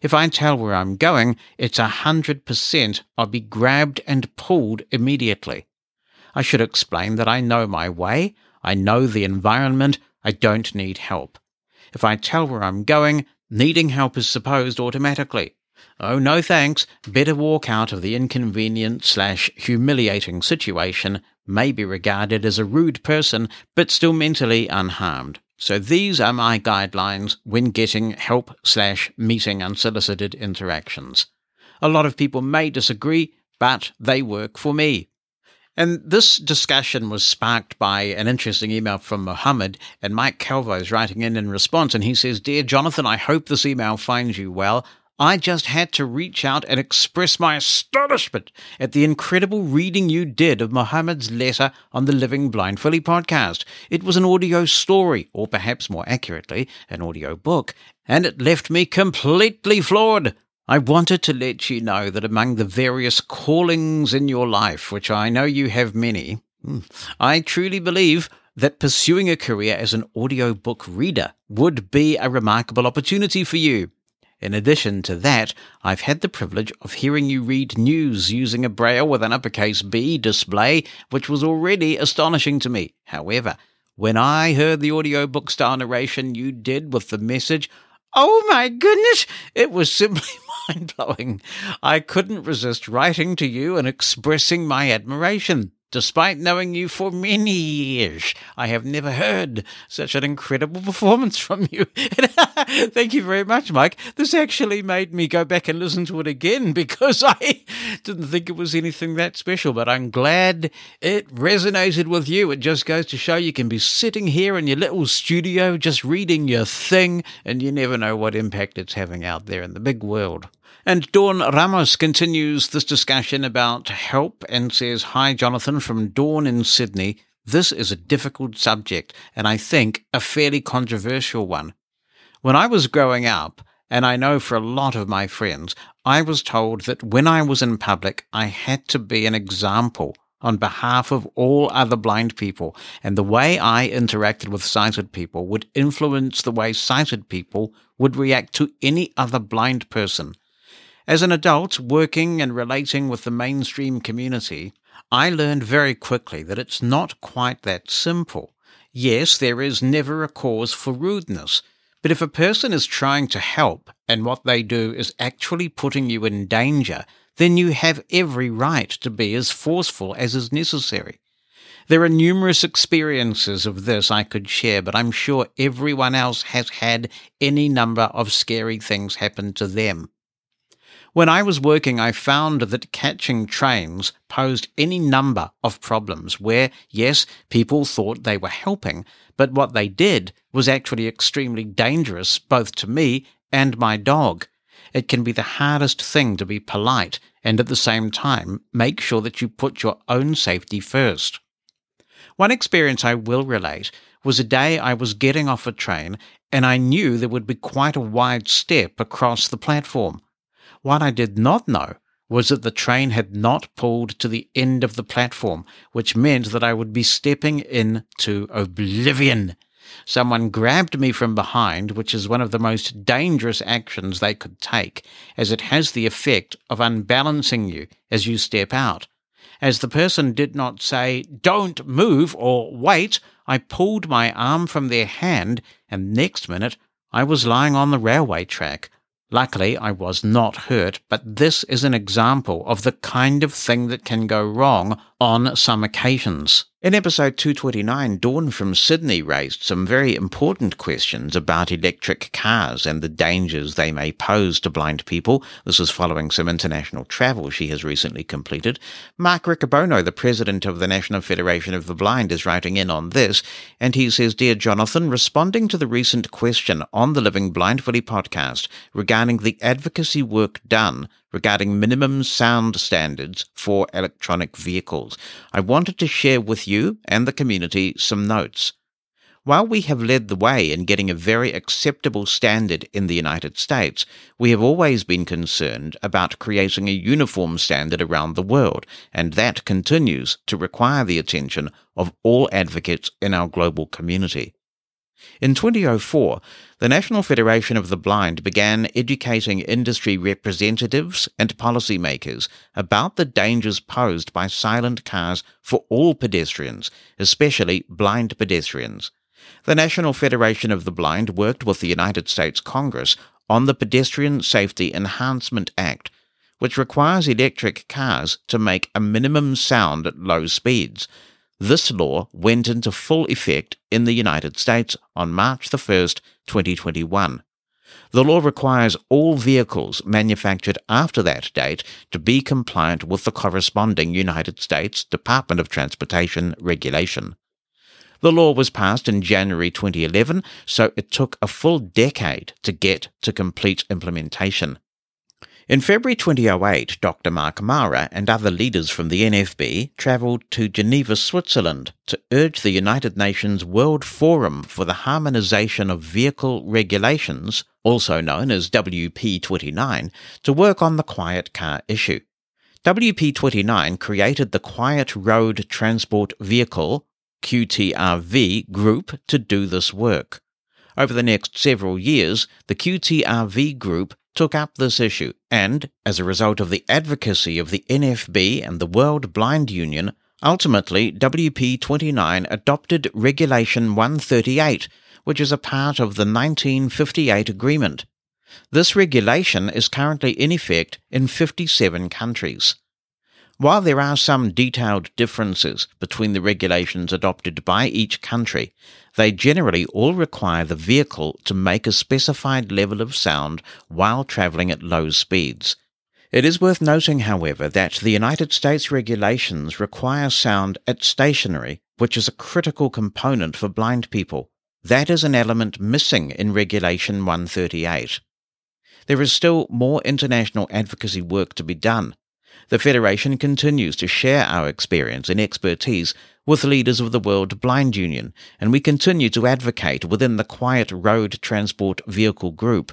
if I tell where I'm going, it's 100% I'll be grabbed and pulled immediately. I should explain that I know my way, I know the environment, I don't need help. If I tell where I'm going, needing help is supposed automatically. Oh no thanks, better walk out of the inconvenient / humiliating situation, may be regarded as a rude person, but still mentally unharmed. So these are my guidelines when getting help / meeting unsolicited interactions. A lot of people may disagree, but they work for me. And this discussion was sparked by an interesting email from Mohammed, and Mike Calvo's writing in response, and he says, "Dear Jonathan, I hope this email finds you well. I just had to reach out and express my astonishment at the incredible reading you did of Mohammed's letter on the Living Blindfully podcast. It was an audio story, or perhaps more accurately, an audio book, and it left me completely floored. I wanted to let you know that among the various callings in your life, which I know you have many, I truly believe that pursuing a career as an audiobook reader would be a remarkable opportunity for you. In addition to that, I've had the privilege of hearing you read news using a braille with an uppercase B display, which was already astonishing to me. However, when I heard the audiobook style narration you did with the message, oh my goodness, it was simply mind-blowing. I couldn't resist writing to you and expressing my admiration. Despite knowing you for many years, I have never heard such an incredible performance from you." Thank you very much, Mike. This actually made me go back and listen to it again because I didn't think it was anything that special, but I'm glad it resonated with you. It just goes to show you can be sitting here in your little studio just reading your thing and you never know what impact it's having out there in the big world. And Dawn Ramos continues this discussion about help and says, "Hi, Jonathan, from Dawn in Sydney. This is a difficult subject and I think a fairly controversial one. When I was growing up, and I know for a lot of my friends, I was told that when I was in public, I had to be an example on behalf of all other blind people, and the way I interacted with sighted people would influence the way sighted people would react to any other blind person. As an adult, working and relating with the mainstream community, I learned very quickly that it's not quite that simple. Yes, there is never a cause for rudeness, but if a person is trying to help and what they do is actually putting you in danger, then you have every right to be as forceful as is necessary. There are numerous experiences of this I could share, but I'm sure everyone else has had any number of scary things happen to them. When I was working, I found that catching trains posed any number of problems where, yes, people thought they were helping, but what they did was actually extremely dangerous both to me and my dog. It can be the hardest thing to be polite and at the same time make sure that you put your own safety first. One experience I will relate was a day I was getting off a train and I knew there would be quite a wide step across the platform. What I did not know was that the train had not pulled to the end of the platform, which meant that I would be stepping into oblivion. Someone grabbed me from behind, which is one of the most dangerous actions they could take, as it has the effect of unbalancing you as you step out. As the person did not say, "Don't move," or "Wait," I pulled my arm from their hand, and next minute I was lying on the railway track. Luckily, I was not hurt, but this is an example of the kind of thing that can go wrong on some occasions. In episode 229, Dawn from Sydney raised some very important questions about electric cars and the dangers they may pose to blind people. This is following some international travel she has recently completed. Mark Riccobono, the president of the National Federation of the Blind, is writing in on this, and he says, "Dear Jonathan, responding to the recent question on the Living Blindfully podcast regarding the advocacy work done regarding minimum sound standards for electronic vehicles, I wanted to share with you and the community some notes. While we have led the way in getting a very acceptable standard in the United States, we have always been concerned about creating a uniform standard around the world, and that continues to require the attention of all advocates in our global community. In 2004, the National Federation of the Blind began educating industry representatives and policymakers about the dangers posed by silent cars for all pedestrians, especially blind pedestrians. The National Federation of the Blind worked with the United States Congress on the Pedestrian Safety Enhancement Act, which requires electric cars to make a minimum sound at low speeds. This law went into full effect in the United States on March 1, 2021. The law requires all vehicles manufactured after that date to be compliant with the corresponding United States Department of Transportation regulation. The law was passed in January 2011, so it took a full decade to get to complete implementation. In February 2008, Dr. Mark Mara and other leaders from the NFB travelled to Geneva, Switzerland to urge the United Nations World Forum for the Harmonisation of Vehicle Regulations, also known as WP29, to work on the quiet car issue. WP29 created the Quiet Road Transport Vehicle, QTRV, group to do this work. Over the next several years, the QTRV group took up this issue and, as a result of the advocacy of the NFB and the World Blind Union, ultimately WP29 adopted Regulation 138, which is a part of the 1958 agreement. This regulation is currently in effect in 57 countries. While there are some detailed differences between the regulations adopted by each country, they generally all require the vehicle to make a specified level of sound while travelling at low speeds. It is worth noting, however, that the United States regulations require sound at stationary, which is a critical component for blind people. That is an element missing in Regulation 138. There is still more international advocacy work to be done. The Federation continues to share our experience and expertise with leaders of the World Blind Union, and we continue to advocate within the Quiet Road Transport Vehicle Group.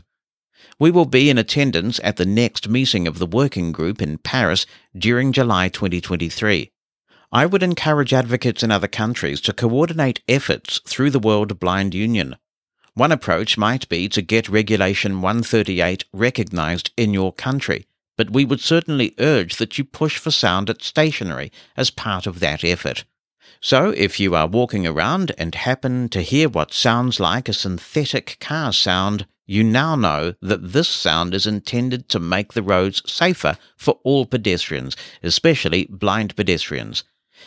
We will be in attendance at the next meeting of the working group in Paris during July 2023. I would encourage advocates in other countries to coordinate efforts through the World Blind Union. One approach might be to get Regulation 138 recognised in your country, but we would certainly urge that you push for sound at stationary as part of that effort. So if you are walking around and happen to hear what sounds like a synthetic car sound, you now know that this sound is intended to make the roads safer for all pedestrians, especially blind pedestrians.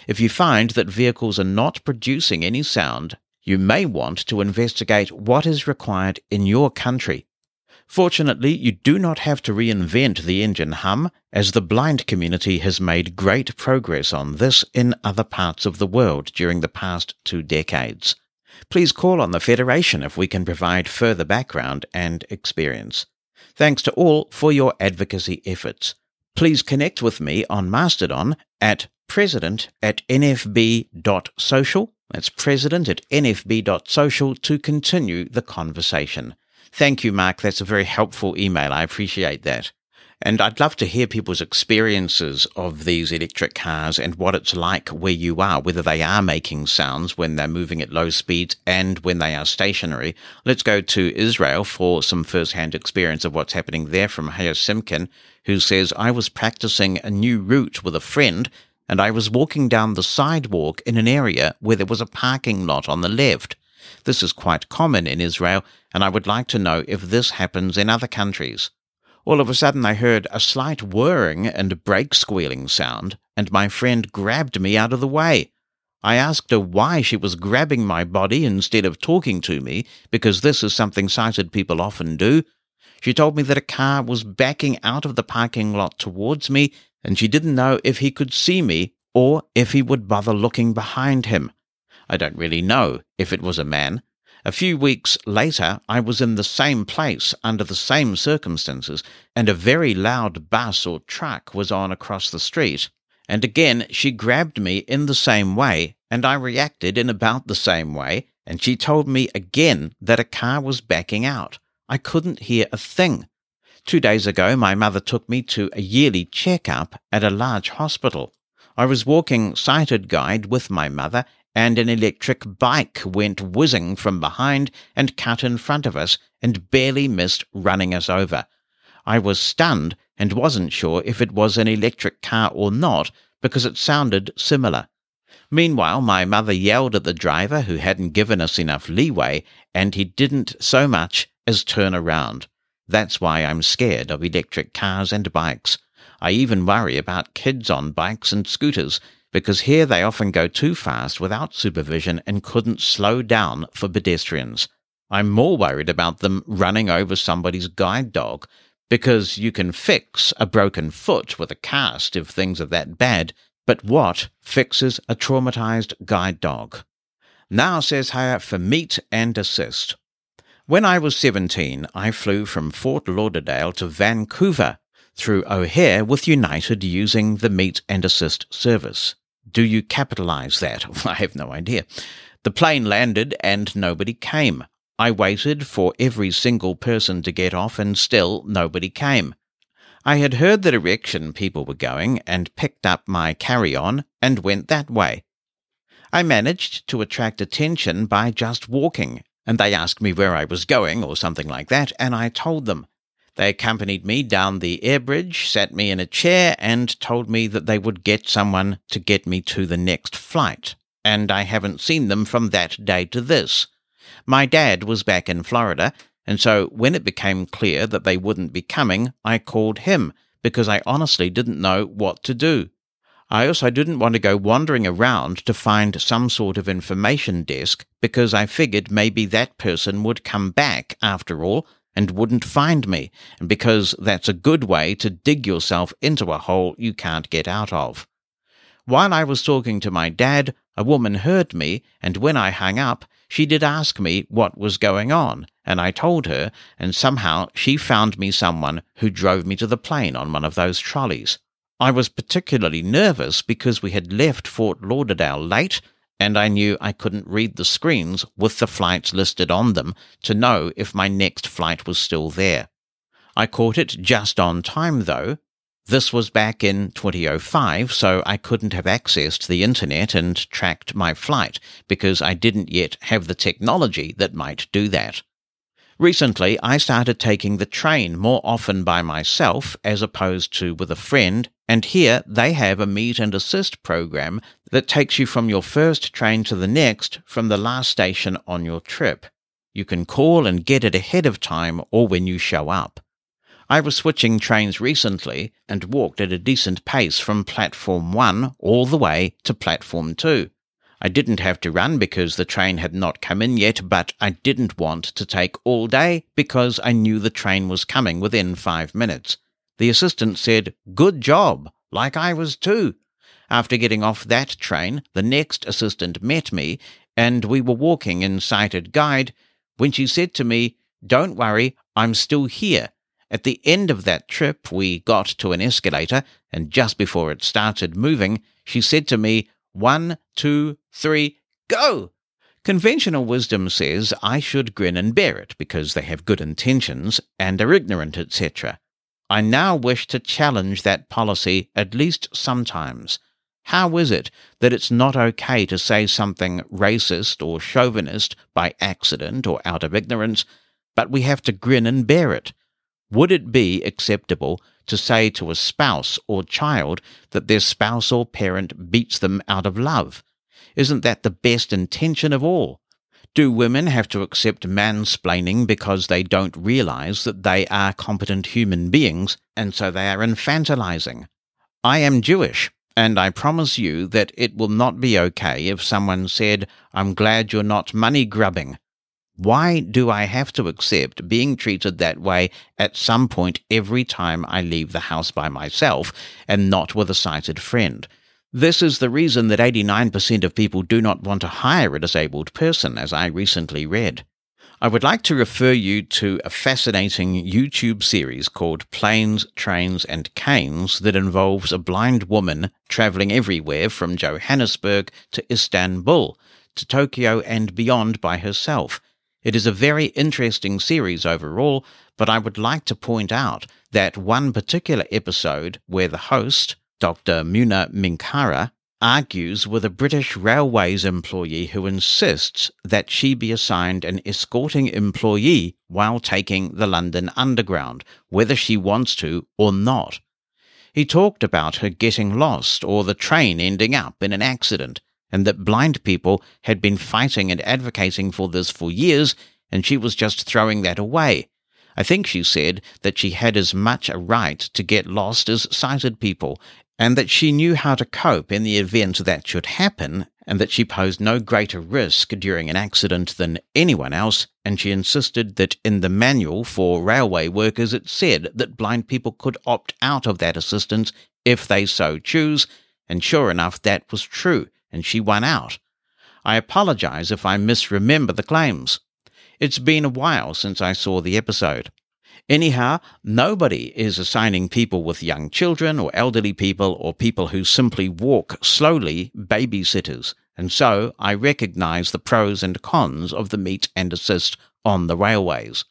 If you find that vehicles are not producing any sound, you may want to investigate what is required in your country. Fortunately, you do not have to reinvent the engine hum, as the blind community has made great progress on this in other parts of the world during the past 2 decades. Please call on the Federation if we can provide further background and experience. Thanks to all for your advocacy efforts. Please connect with me on Mastodon at president@nfb.social. That's president@nfb.social to continue the conversation. Thank you, Mark. That's a very helpful email. I appreciate that. And I'd love to hear people's experiences of these electric cars and what it's like where you are, whether they are making sounds when they're moving at low speeds and when they are stationary. Let's go to Israel for some first-hand experience of what's happening there from Haya Simkin, who says, I was practicing a new route with a friend and I was walking down the sidewalk in an area where there was a parking lot on the left. This is quite common in Israel, and I would like to know if this happens in other countries. All of a sudden I heard a slight whirring and brake squealing sound, and my friend grabbed me out of the way. I asked her why she was grabbing my body instead of talking to me, because this is something sighted people often do. She told me that a car was backing out of the parking lot towards me, and she didn't know if he could see me or if he would bother looking behind him. I don't really know if it was a man. A few weeks later, I was in the same place under the same circumstances, and a very loud bus or truck was on across the street. And again, she grabbed me in the same way, and I reacted in about the same way, and she told me again that a car was backing out. I couldn't hear a thing. 2 days ago, my mother took me to a yearly checkup at a large hospital. I was walking sighted guide with my mother, and an electric bike went whizzing from behind and cut in front of us and barely missed running us over. I was stunned and wasn't sure if it was an electric car or not because it sounded similar. Meanwhile, my mother yelled at the driver who hadn't given us enough leeway, and he didn't so much as turn around. That's why I'm scared of electric cars and bikes. I even worry about kids on bikes and scooters, because here they often go too fast without supervision and couldn't slow down for pedestrians. I'm more worried about them running over somebody's guide dog, because you can fix a broken foot with a cast if things are that bad, but what fixes a traumatized guide dog? Now, says Haya, for meet and assist. When I was 17, I flew from Fort Lauderdale to Vancouver through O'Hare with United using the meet and assist service. Do you capitalize that? I have no idea. The plane landed and nobody came. I waited for every single person to get off and still nobody came. I had heard the direction people were going and picked up my carry-on and went that way. I managed to attract attention by just walking, and they asked me where I was going or something like that, and I told them. They accompanied me down the air bridge, sat me in a chair, and told me that they would get someone to get me to the next flight, and I haven't seen them from that day to this. My dad was back in Florida, and so when it became clear that they wouldn't be coming, I called him, because I honestly didn't know what to do. I also didn't want to go wandering around to find some sort of information desk, because I figured maybe that person would come back after all, and wouldn't find me, because that's a good way to dig yourself into a hole you can't get out of. While I was talking to my dad, a woman heard me, and when I hung up, she did ask me what was going on, and I told her, and somehow she found me someone who drove me to the plane on one of those trolleys. I was particularly nervous because we had left Fort Lauderdale late, and I knew I couldn't read the screens with the flights listed on them to know if my next flight was still there. I caught it just on time, though. This was back in 2005, so I couldn't have accessed the internet and tracked my flight because I didn't yet have the technology that might do that. Recently, I started taking the train more often by myself as opposed to with a friend, and here they have a meet and assist program that takes you from your first train to the next from the last station on your trip. You can call and get it ahead of time or when you show up. I was switching trains recently and walked at a decent pace from Platform 1 all the way to Platform 2. I didn't have to run because the train had not come in yet, but I didn't want to take all day because I knew the train was coming within 5 minutes. The assistant said, "Good job," like I was too. After getting off that train, the next assistant met me, and we were walking in sighted guide, when she said to me, "Don't worry, I'm still here." At the end of that trip, we got to an escalator, and just before it started moving, she said to me, "1, 2, 3, go!" Conventional wisdom says I should grin and bear it because they have good intentions and are ignorant, etc. I now wish to challenge that policy at least sometimes. How is it that it's not okay to say something racist or chauvinist by accident or out of ignorance, but we have to grin and bear it? Would it be acceptable to say to a spouse or child that their spouse or parent beats them out of love? Isn't that the best intention of all? Do women have to accept mansplaining because they don't realize that they are competent human beings and so they are infantilizing? I am Jewish, and I promise you that it will not be okay if someone said, "I'm glad you're not money grubbing." Why do I have to accept being treated that way at some point every time I leave the house by myself and not with a sighted friend? This is the reason that 89% of people do not want to hire a disabled person, as I recently read. I would like to refer you to a fascinating YouTube series called Planes, Trains and Canes that involves a blind woman traveling everywhere from Johannesburg to Istanbul to Tokyo and beyond by herself. It is a very interesting series overall, but I would like to point out that one particular episode where the host, Dr. Muna Minkara, argues with a British Railways employee who insists that she be assigned an escorting employee while taking the London Underground, whether she wants to or not. He talked about her getting lost or the train ending up in an accident, and that blind people had been fighting and advocating for this for years, and she was just throwing that away. I think she said that she had as much a right to get lost as sighted people, and that she knew how to cope in the event that should happen, and that she posed no greater risk during an accident than anyone else, and she insisted that in the manual for railway workers it said that blind people could opt out of that assistance if they so choose, and sure enough that was true, and she won out. I apologize if I misremember the claims. It's been a while since I saw the episode. Anyhow, nobody is assigning people with young children or elderly people or people who simply walk slowly babysitters, and so I recognize the pros and cons of the meet and assist on the railways.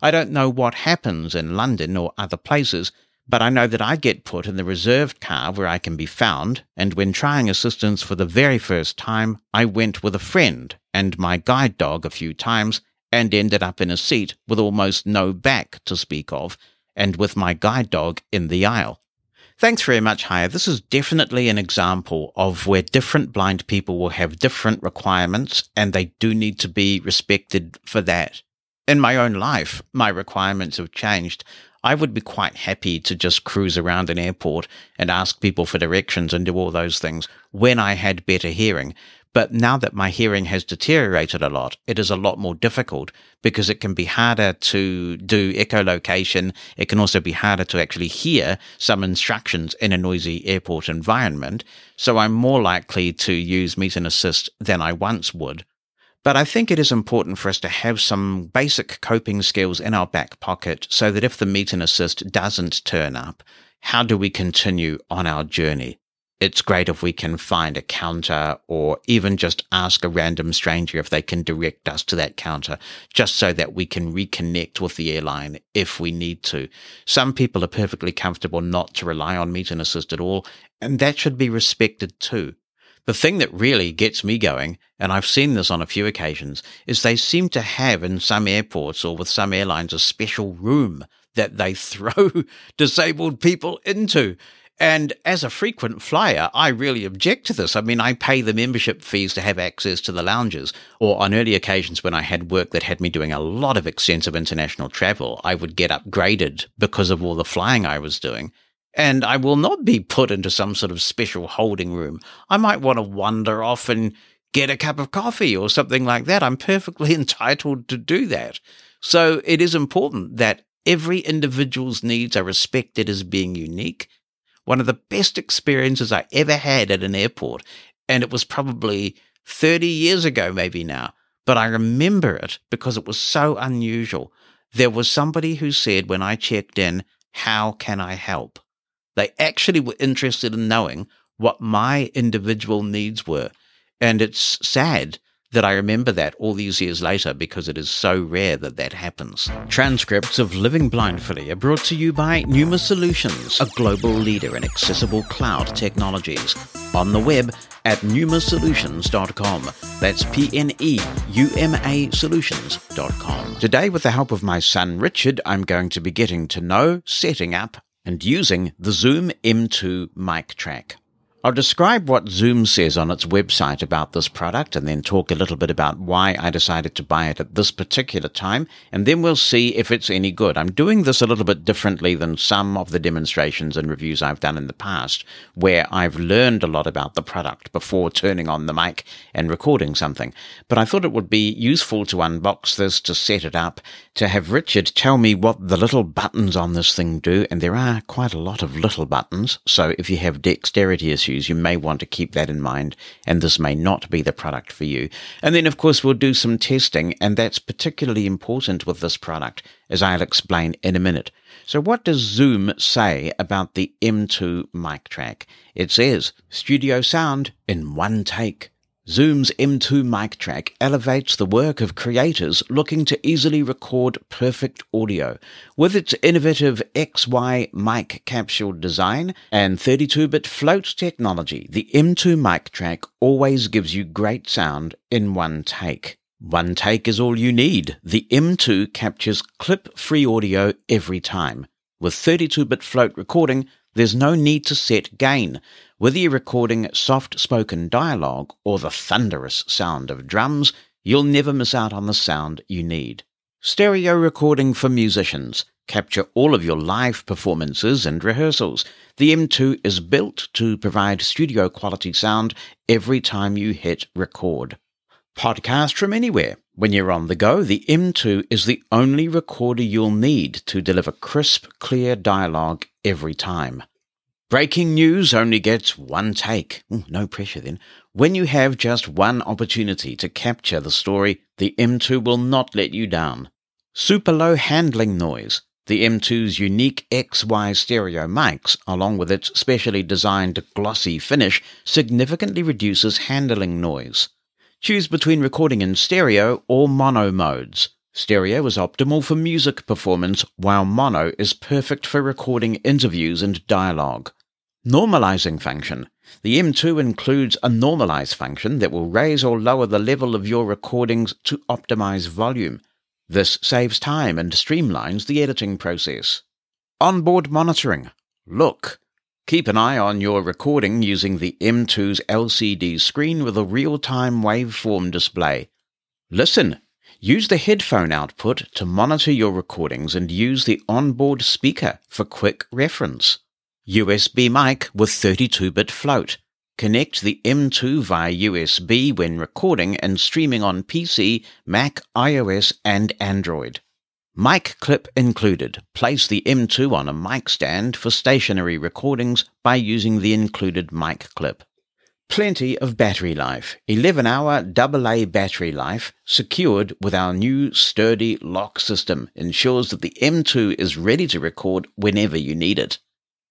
I don't know what happens in London or other places, but I know that I get put in the reserved car where I can be found, and when trying assistance for the very first time, I went with a friend and my guide dog a few times and ended up in a seat with almost no back to speak of, and with my guide dog in the aisle. Thanks very much, Heil. This is definitely an example of where different blind people will have different requirements, and they do need to be respected for that. In my own life, my requirements have changed. I would be quite happy to just cruise around an airport and ask people for directions and do all those things when I had better hearing. But now that my hearing has deteriorated a lot, it is a lot more difficult because it can be harder to do echolocation. It can also be harder to actually hear some instructions in a noisy airport environment. So I'm more likely to use meet and assist than I once would. But I think it is important for us to have some basic coping skills in our back pocket so that if the meet and assist doesn't turn up, how do we continue on our journey? It's great if we can find a counter or even just ask a random stranger if they can direct us to that counter, just so that we can reconnect with the airline if we need to. Some people are perfectly comfortable not to rely on meet and assist at all, and that should be respected too. The thing that really gets me going, and I've seen this on a few occasions, is they seem to have in some airports or with some airlines a special room that they throw disabled people into. And as a frequent flyer, I really object to this. I mean, I pay the membership fees to have access to the lounges, or on early occasions when I had work that had me doing a lot of extensive international travel, I would get upgraded because of all the flying I was doing. And I will not be put into some sort of special holding room. I might want to wander off and get a cup of coffee or something like that. I'm perfectly entitled to do that. So it is important that every individual's needs are respected as being unique. One of the best experiences I ever had at an airport, and it was probably 30 years ago maybe now, but I remember it because it was so unusual. There was somebody who said when I checked in, "How can I help?" They actually were interested in knowing what my individual needs were. And it's sad that I remember that all these years later because it is so rare that that happens. Transcripts of Living Blindfully are brought to you by Pneuma Solutions, a global leader in accessible cloud technologies. On the web at pneumasolutions.com. That's P-N-E-U-M-A solutions.com. Today, with the help of my son Richard, I'm going to be getting to know, setting up, and using the Zoom M2 MicTrak. I'll describe what Zoom says on its website about this product and then talk a little bit about why I decided to buy it at this particular time, and then we'll see if it's any good. I'm doing this a little bit differently than some of the demonstrations and reviews I've done in the past, where I've learned a lot about the product before turning on the mic and recording something. But I thought it would be useful to unbox this, to set it up, to have Richard tell me what the little buttons on this thing do, and there are quite a lot of little buttons, so if you have dexterity issues, you may want to keep that in mind, and this may not be the product for you. And then, of course, we'll do some testing, and that's particularly important with this product, as I'll explain in a minute. So what does Zoom say about the M2 MicTrak? It says, "Studio sound in one take. Zoom's M2 MicTrak elevates the work of creators looking to easily record perfect audio. With its innovative XY mic capsule design and 32-bit float technology, the M2 MicTrak always gives you great sound in one take. One take is all you need. The M2 captures clip-free audio every time. With 32-bit float recording, there's no need to set gain. Whether you're recording soft-spoken dialogue or the thunderous sound of drums, you'll never miss out on the sound you need. Stereo recording for musicians. Capture all of your live performances and rehearsals. The M2 is built to provide studio-quality sound every time you hit record. Podcast from anywhere. When you're on the go, the M2 is the only recorder you'll need to deliver crisp, clear dialogue every time. Breaking news only gets one take. Ooh, no pressure then. When you have just one opportunity to capture the story, the M2 will not let you down. Super low handling noise. The M2's unique XY stereo mics, along with its specially designed glossy finish, significantly reduces handling noise. Choose between recording in stereo or mono modes. Stereo is optimal for music performance, while mono is perfect for recording interviews and dialogue. Normalizing function. The M2 includes a normalize function that will raise or lower the level of your recordings to optimize volume. This saves time and streamlines the editing process. Onboard monitoring. Look. Keep an eye on your recording using the M2's LCD screen with a real-time waveform display. Listen. Use the headphone output to monitor your recordings and use the onboard speaker for quick reference. USB mic with 32-bit float. Connect the M2 via USB when recording and streaming on PC, Mac, iOS, and Android. Mic clip included. Place the M2 on a mic stand for stationary recordings by using the included mic clip. Plenty of battery life. 11-hour AA battery life secured with our new sturdy lock system ensures that the M2 is ready to record whenever you need it.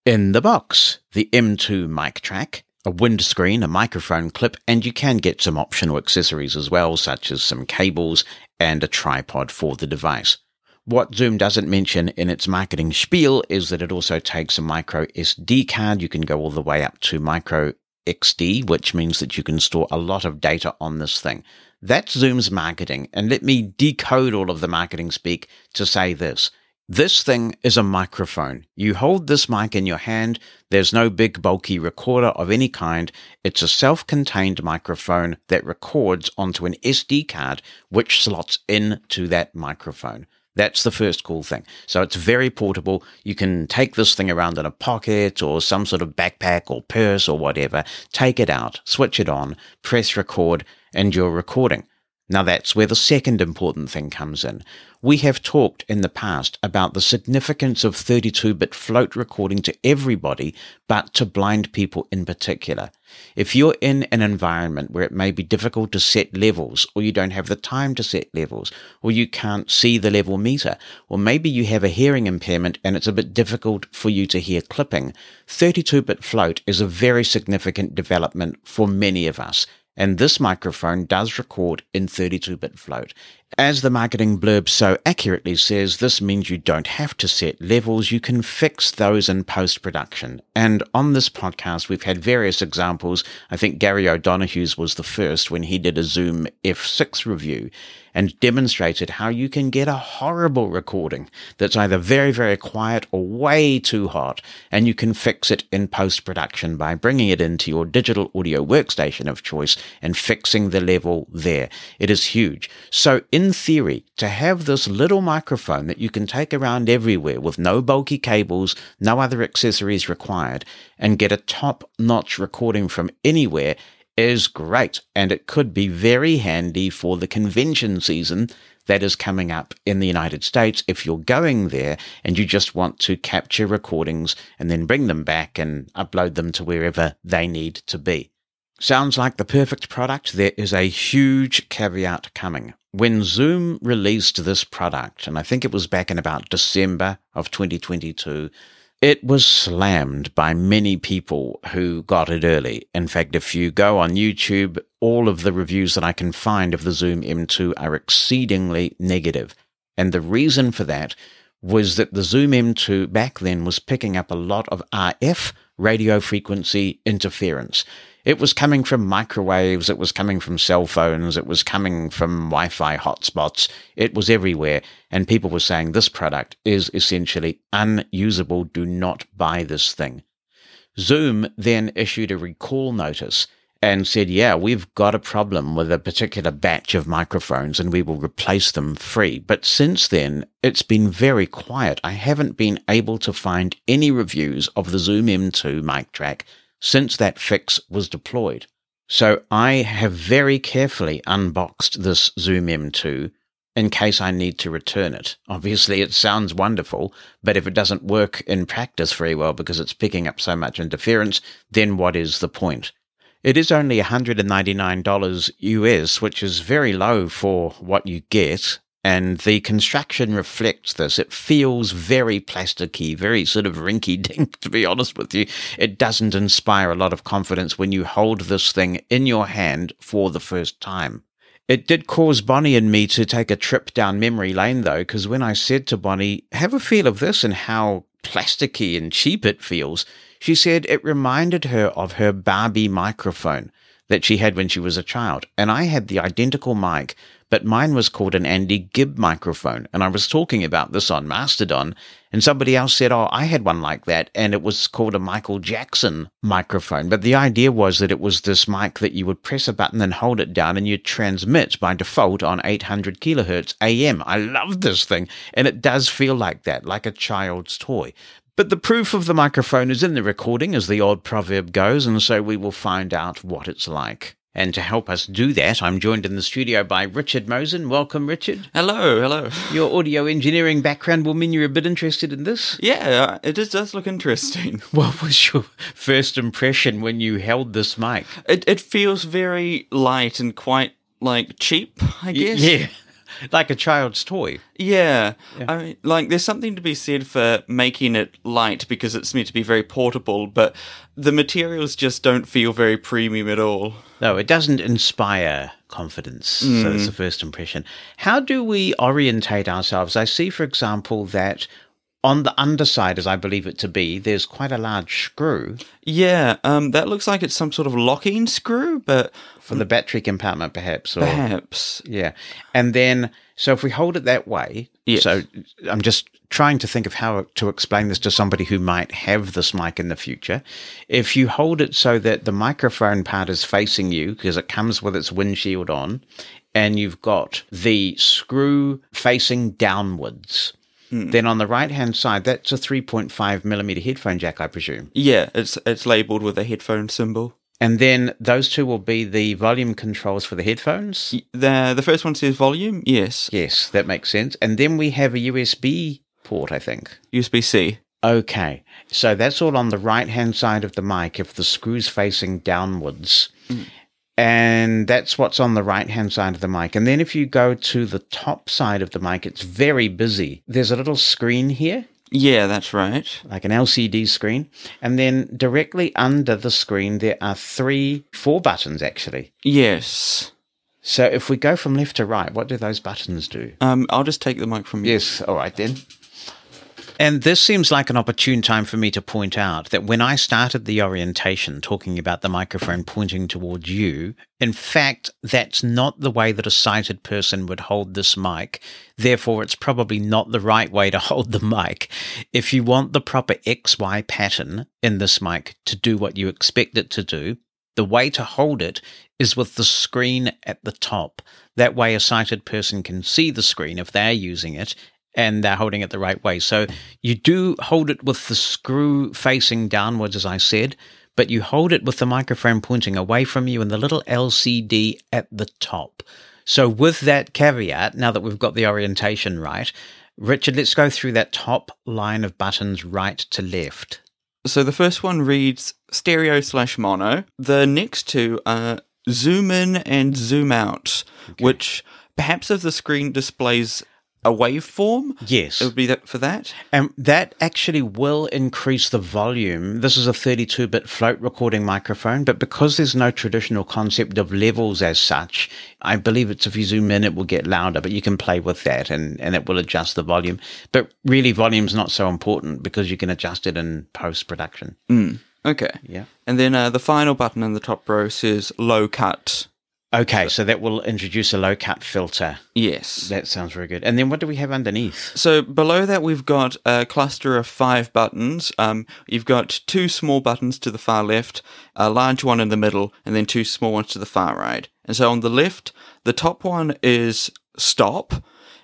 In the box, the M2 MicTrak, a windscreen, a microphone clip, and you can get some optional accessories as well, such as some cables and a tripod for the device. What Zoom doesn't mention in its marketing spiel is that it also takes a micro SD card. You can go all the way up to micro XD, which means that you can store a lot of data on this thing. That's Zoom's marketing. And let me decode all of the marketing speak to say this. This thing is a microphone. You hold this mic in your hand. There's no big bulky recorder of any kind. It's a self-contained microphone that records onto an SD card, which slots into that microphone. That's the first cool thing. So it's very portable. You can take this thing around in a pocket or some sort of backpack or purse or whatever. Take it out, switch it on, press record, and you're recording. Now that's where the second important thing comes in. We have talked in the past about the significance of 32-bit float recording to everybody, but to blind people in particular. If you're in an environment where it may be difficult to set levels, or you don't have the time to set levels, or you can't see the level meter, or maybe you have a hearing impairment and it's a bit difficult for you to hear clipping, 32-bit float is a very significant development for many of us. And this microphone does record in 32-bit float. As the marketing blurb so accurately says, this means you don't have to set levels. You can fix those in post-production. And on this podcast, we've had various examples. I think Gary O'Donoghue's was the first when he did a Zoom F6 review and demonstrated how you can get a horrible recording that's either very, very quiet or way too hot, and you can fix it in post-production by bringing it into your digital audio workstation of choice and fixing the level there. It is huge. So in theory, to have this little microphone that you can take around everywhere with no bulky cables, no other accessories required, and get a top-notch recording from anywhere is great, and it could be very handy for the convention season that is coming up in the United States if you're going there and you just want to capture recordings and then bring them back and upload them to wherever they need to be. Sounds like the perfect product. There is a huge caveat coming. When Zoom released this product, and I think it was back in about December of 2022, it was slammed by many people who got it early. In fact, if you go on YouTube, all of the reviews that I can find of the Zoom M2 are exceedingly negative. And the reason for that was that the Zoom M2 back then was picking up a lot of RF, radio frequency interference. It was coming from microwaves, it was coming from cell phones, it was coming from Wi-Fi hotspots, it was everywhere, and people were saying this product is essentially unusable, do not buy this thing. Zoom then issued a recall notice and said, yeah, we've got a problem with a particular batch of microphones and we will replace them free. But since then, it's been very quiet. I haven't been able to find any reviews of the Zoom M2 MicTrak since that fix was deployed. So I have very carefully unboxed this Zoom M2 in case I need to return it. Obviously, it sounds wonderful, but if it doesn't work in practice very well because it's picking up so much interference, then what is the point? It is only $199 US, which is very low for what you get. And the construction reflects this. It feels very plasticky, very sort of rinky-dink, to be honest with you. It doesn't inspire a lot of confidence when you hold this thing in your hand for the first time. It did cause Bonnie and me to take a trip down memory lane, though, because when I said to Bonnie, have a feel of this and how plasticky and cheap it feels, she said it reminded her of her Barbie microphone that she had when she was a child. And I had the identical mic, but mine was called an Andy Gibb microphone. And I was talking about this on Mastodon, and somebody else said, oh, I had one like that, and it was called a Michael Jackson microphone. But the idea was that it was this mic that you would press a button and hold it down, and you'd transmit by default on 800 kilohertz AM. I love this thing, and it does feel like that, like a child's toy. But the proof of the microphone is in the recording, as the old proverb goes, and so we will find out what it's like. And to help us do that, I'm joined in the studio by Richard Mosen. Welcome, Richard. Hello, hello. Your audio engineering background will mean you're a bit interested in this? Yeah, it does look interesting. What was your first impression when you held this mic? It feels very light and quite, like, cheap, I guess. Yeah. Like a child's toy. Yeah. I mean, like, there's something to be said for making it light because it's meant to be very portable, but the materials just don't feel very premium at all. No, it doesn't inspire confidence. Mm. So that's the first impression. How do we orientate ourselves? I see, for example, that On the underside, as I believe it to be, there's quite a large screw. Yeah, that looks like it's some sort of locking screw, but... For the battery compartment, perhaps. Or, perhaps. Yeah. And then, so if we hold it that way... Yes. So I'm just trying to think of how to explain this to somebody who might have this mic in the future. If you hold it so that the microphone part is facing you, because it comes with its windshield on, and you've got the screw facing downwards... Mm. Then on the right-hand side, that's a 3.5 millimeter headphone jack, I presume. Yeah, it's labeled with a headphone symbol. And then those two will be the volume controls for the headphones? The first one says volume, yes. Yes, that makes sense. And then we have a USB port, I think. USB-C. Okay, so that's all on the right-hand side of the mic if the screw's facing downwards. Mm. And that's what's on the right-hand side of the mic. And then if you go to the top side of the mic, it's very busy. There's a little screen here. Yeah, that's right. Like an LCD screen. And then directly under the screen, there are four buttons, actually. Yes. So if we go from left to right, what do those buttons do? I'll just take the mic from you. Yes, all right then. And this seems like an opportune time for me to point out that when I started the orientation talking about the microphone pointing towards you, in fact, that's not the way that a sighted person would hold this mic. Therefore, it's probably not the right way to hold the mic. If you want the proper XY pattern in this mic to do what you expect it to do, the way to hold it is with the screen at the top. That way, a sighted person can see the screen if they're using it, and they're holding it the right way. So you do hold it with the screw facing downwards, as I said, but you hold it with the microphone pointing away from you and the little LCD at the top. So with that caveat, now that we've got the orientation right, Richard, let's go through that top line of buttons right to left. So the first one reads stereo/mono. The next two are zoom in and zoom out, okay, which perhaps if the screen displays... a waveform? Yes. It would be that for that. And that actually will increase the volume. This is a 32-bit float recording microphone, but because there's no traditional concept of levels as such, I believe it's if you zoom in, it will get louder, but you can play with that and it will adjust the volume. But really, volume's not so important because you can adjust it in post-production. Mm. Okay. Yeah. And then the final button in the top row says low cut. Okay, so that will introduce a low-cut filter. Yes. That sounds very good. And then what do we have underneath? So below that, we've got a cluster of 5 buttons. You've got 2 small buttons to the far left, a large one in the middle, and then 2 small ones to the far right. And so on the left, the top one is stop,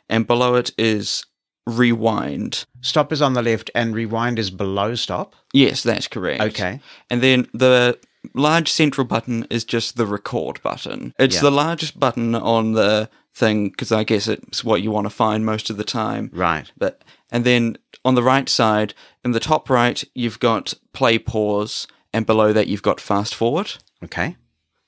and below it is rewind. Stop is on the left, and rewind is below stop? Yes, that's correct. Okay. And then the... large central button is just the record button. It's the largest button on the thing because I guess it's what you want to find most of the time. Right. And then on the right side, in the top right, you've got play pause, and below that you've got fast forward. Okay.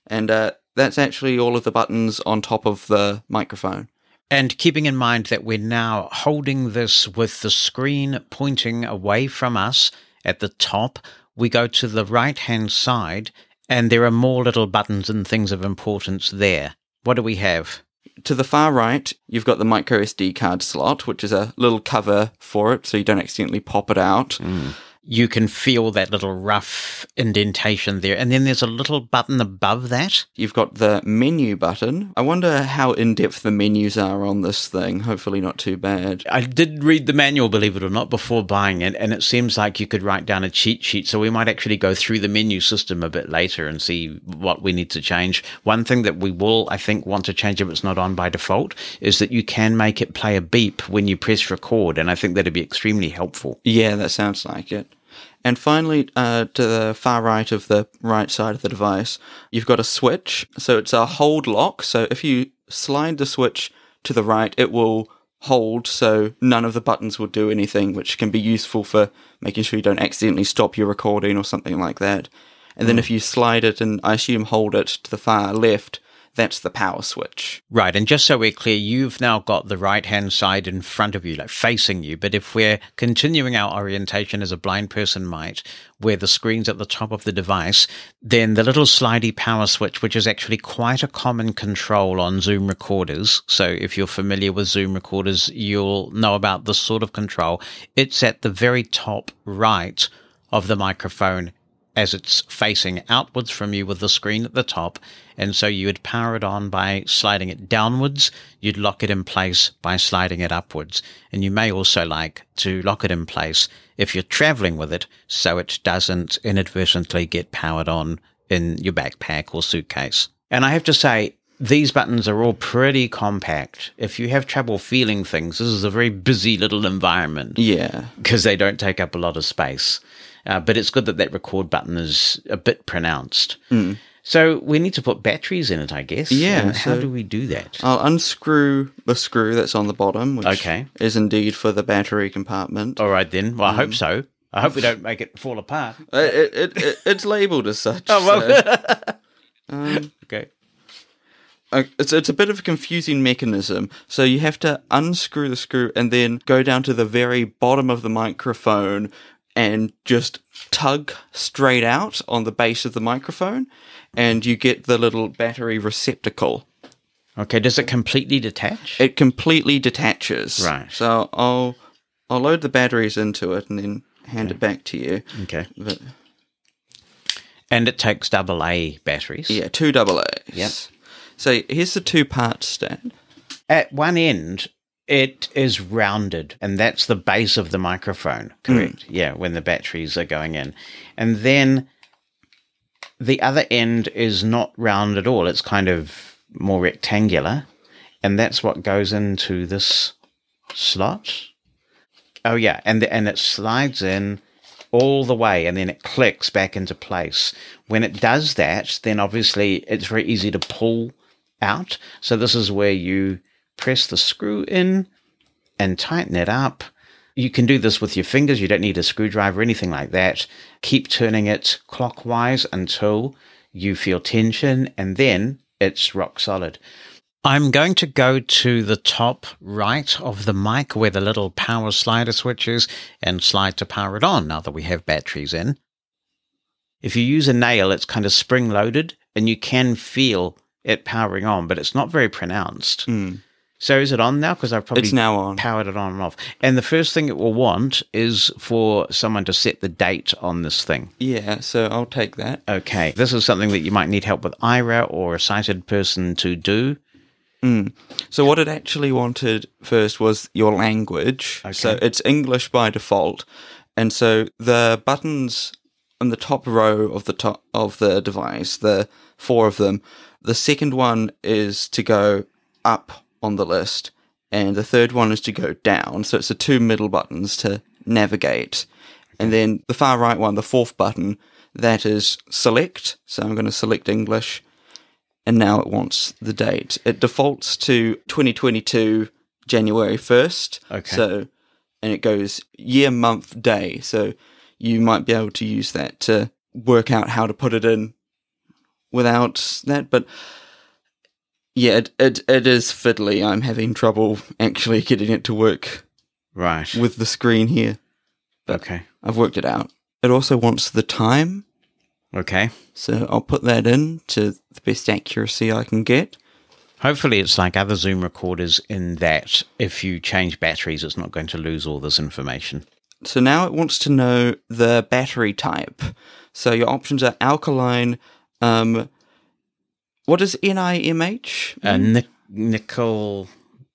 And that's actually all of the buttons on top of the microphone. And keeping in mind that we're now holding this with the screen pointing away from us at the top, we go to the right-hand side, and there are more little buttons and things of importance there. What do we have? To the far right, you've got the micro SD card slot, which is a little cover for it, so you don't accidentally pop it out. Mm. You can feel that little rough indentation there. And then there's a little button above that. You've got the menu button. I wonder how in-depth the menus are on this thing. Hopefully not too bad. I did read the manual, believe it or not, before buying it, and it seems like you could write down a cheat sheet. So we might actually go through the menu system a bit later and see what we need to change. One thing that we will, I think, want to change if it's not on by default is that you can make it play a beep when you press record, and I think that'd be extremely helpful. Yeah, that sounds like it. And finally, to the far right of the right side of the device, you've got a switch. So it's a hold lock. So if you slide the switch to the right, it will hold, so none of the buttons will do anything, which can be useful for making sure you don't accidentally stop your recording or something like that. And then if you slide it and, I assume, hold it to the far left, That's the power switch. Right. And just so we're clear, you've now got the right-hand side in front of you, like facing you. But if we're continuing our orientation as a blind person might, where the screen's at the top of the device, then the little slidey power switch, which is actually quite a common control on Zoom recorders. So if you're familiar with Zoom recorders, you'll know about this sort of control. It's at the very top right of the microphone as it's facing outwards from you with the screen at the top. And so you would power it on by sliding it downwards. You'd lock it in place by sliding it upwards. And you may also like to lock it in place if you're traveling with it, so it doesn't inadvertently get powered on in your backpack or suitcase. And I have to say, these buttons are all pretty compact. If you have trouble feeling things, this is a very busy little environment. Yeah. Because they don't take up a lot of space. But it's good that that record button is a bit pronounced. Mm. So we need to put batteries in it, I guess. Yeah. So how do we do that? I'll unscrew the screw that's on the bottom, which is indeed for the battery compartment. All right, then. Well, I hope so. I hope we don't make it fall apart. It's labelled as such. Oh, well. So, okay. It's a bit of a confusing mechanism. So you have to unscrew the screw and then go down to the very bottom of the microphone and just tug straight out on the base of the microphone, and you get the little battery receptacle. Okay, does it completely detach? It completely detaches. Right. So I'll load the batteries into it and then hand it back to you. Okay. But, and it takes AA batteries? Yeah, 2 AAs. Yes. So here's the two-part stand. At one end, it is rounded, and that's the base of the microphone, correct? Mm. Yeah, when the batteries are going in. And then the other end is not round at all. It's kind of more rectangular, and that's what goes into this slot. Oh, yeah, and it slides in all the way, and then it clicks back into place. When it does that, then obviously it's very easy to pull out. So this is where you press the screw in and tighten it up. You can do this with your fingers. You don't need a screwdriver or anything like that. Keep turning it clockwise until you feel tension, and then it's rock solid. I'm going to go to the top right of the mic where the little power slider switch is and slide to power it on now that we have batteries in. If you use a nail, it's kind of spring-loaded, and you can feel it powering on, but it's not very pronounced. Mm. So is it on now? Because I've probably powered it on and off. And the first thing it will want is for someone to set the date on this thing. Yeah, so I'll take that. Okay. This is something that you might need help with Ira or a sighted person to do. Mm. So what it actually wanted first was your language. Okay. So it's English by default. And so the buttons on the top row of the top of the device, the 4 of them, the second one is to go up on the list, and the third one is to go down. So it's the 2 middle buttons to navigate. And then the far right one, the 4th button, that is select. So I'm going to select English, and now it wants the date. It defaults to 2022 January 1st. Okay. So, and it goes year, month, day. So you might be able to use that to work out how to put it in without that, but yeah, it is fiddly. I'm having trouble actually getting it to work right with the screen here. But okay. I've worked it out. It also wants the time. Okay. So I'll put that in to the best accuracy I can get. Hopefully it's like other Zoom recorders in that if you change batteries, it's not going to lose all this information. So now it wants to know the battery type. So your options are alkaline, what is NIMH? Nickel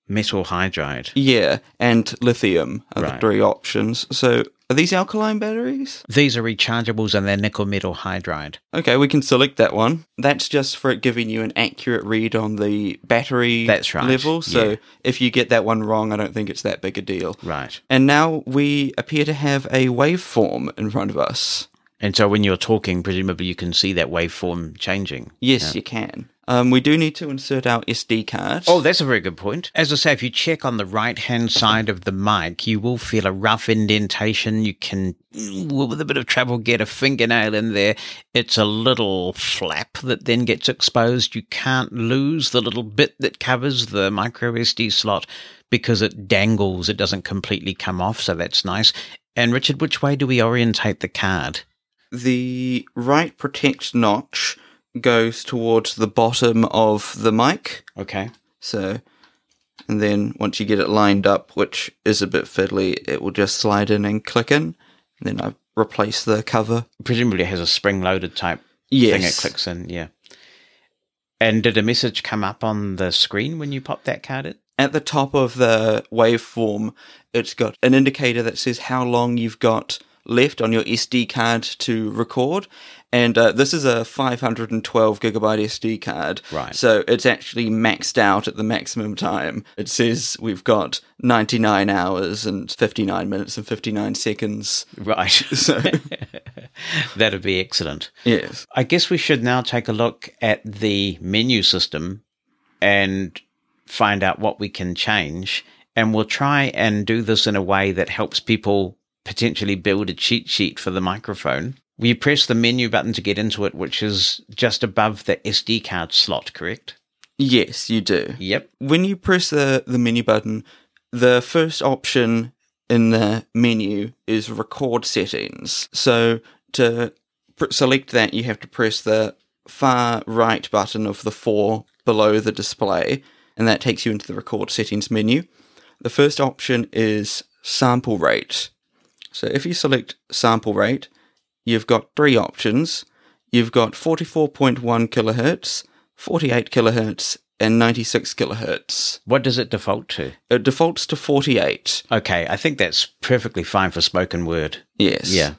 metal hydride. Yeah, and lithium are the 3 options. So are these alkaline batteries? These are rechargeables and they're nickel metal hydride. Okay, we can select that one. That's just for it giving you an accurate read on the battery level. So if you get that one wrong, I don't think it's that big a deal. Right. And now we appear to have a waveform in front of us. And so when you're talking, presumably you can see that waveform changing. Yes, you can. We do need to insert our SD card. Oh, that's a very good point. As I say, if you check on the right-hand side of the mic, you will feel a rough indentation. You can, with a bit of trouble, get a fingernail in there. It's a little flap that then gets exposed. You can't lose the little bit that covers the micro SD slot because it dangles. It doesn't completely come off, so that's nice. And Richard, which way do we orientate the card? The right protect notch goes towards the bottom of the mic. Okay. So, and then once you get it lined up, which is a bit fiddly, it will just slide in and click in. And then I replace the cover. Presumably it has a spring-loaded type thing it clicks in, yeah. And did a message come up on the screen when you popped that card in? At the top of the waveform, it's got an indicator that says how long you've got left on your SD card to record, and this is a 512 gigabyte SD card, right? So it's actually maxed out at the maximum time. It says we've got 99 hours and 59 minutes and 59 seconds. Right. So that'd be excellent. Yes. I guess we should now take a look at the menu system and find out what we can change, and we'll try and do this in a way that helps people potentially build a cheat sheet for the microphone. We press the menu button to get into it, which is just above the SD card slot, correct? Yes, you do. Yep. When you press the menu button, the first option in the menu is record settings. So to select that, you have to press the far right button of the four below the display, and that takes you into the record settings menu. The first option is sample rate. So if you select sample rate, you've got three options. You've got 44.1 kilohertz, 48 kilohertz, and 96 kilohertz. What does it default to? It defaults to 48. Okay, I think that's perfectly fine for spoken word. Yes. Yeah.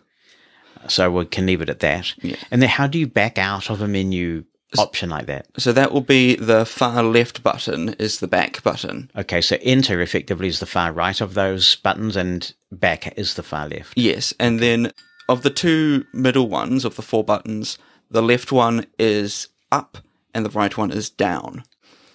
So we can leave it at that. Yeah. And then how do you back out of a menu option like that? So that will be the far left button is the back button. Okay, so enter effectively is the far right of those buttons and back is the far left. Yes, and then of the two middle ones of the four buttons, the left one is up and the right one is down.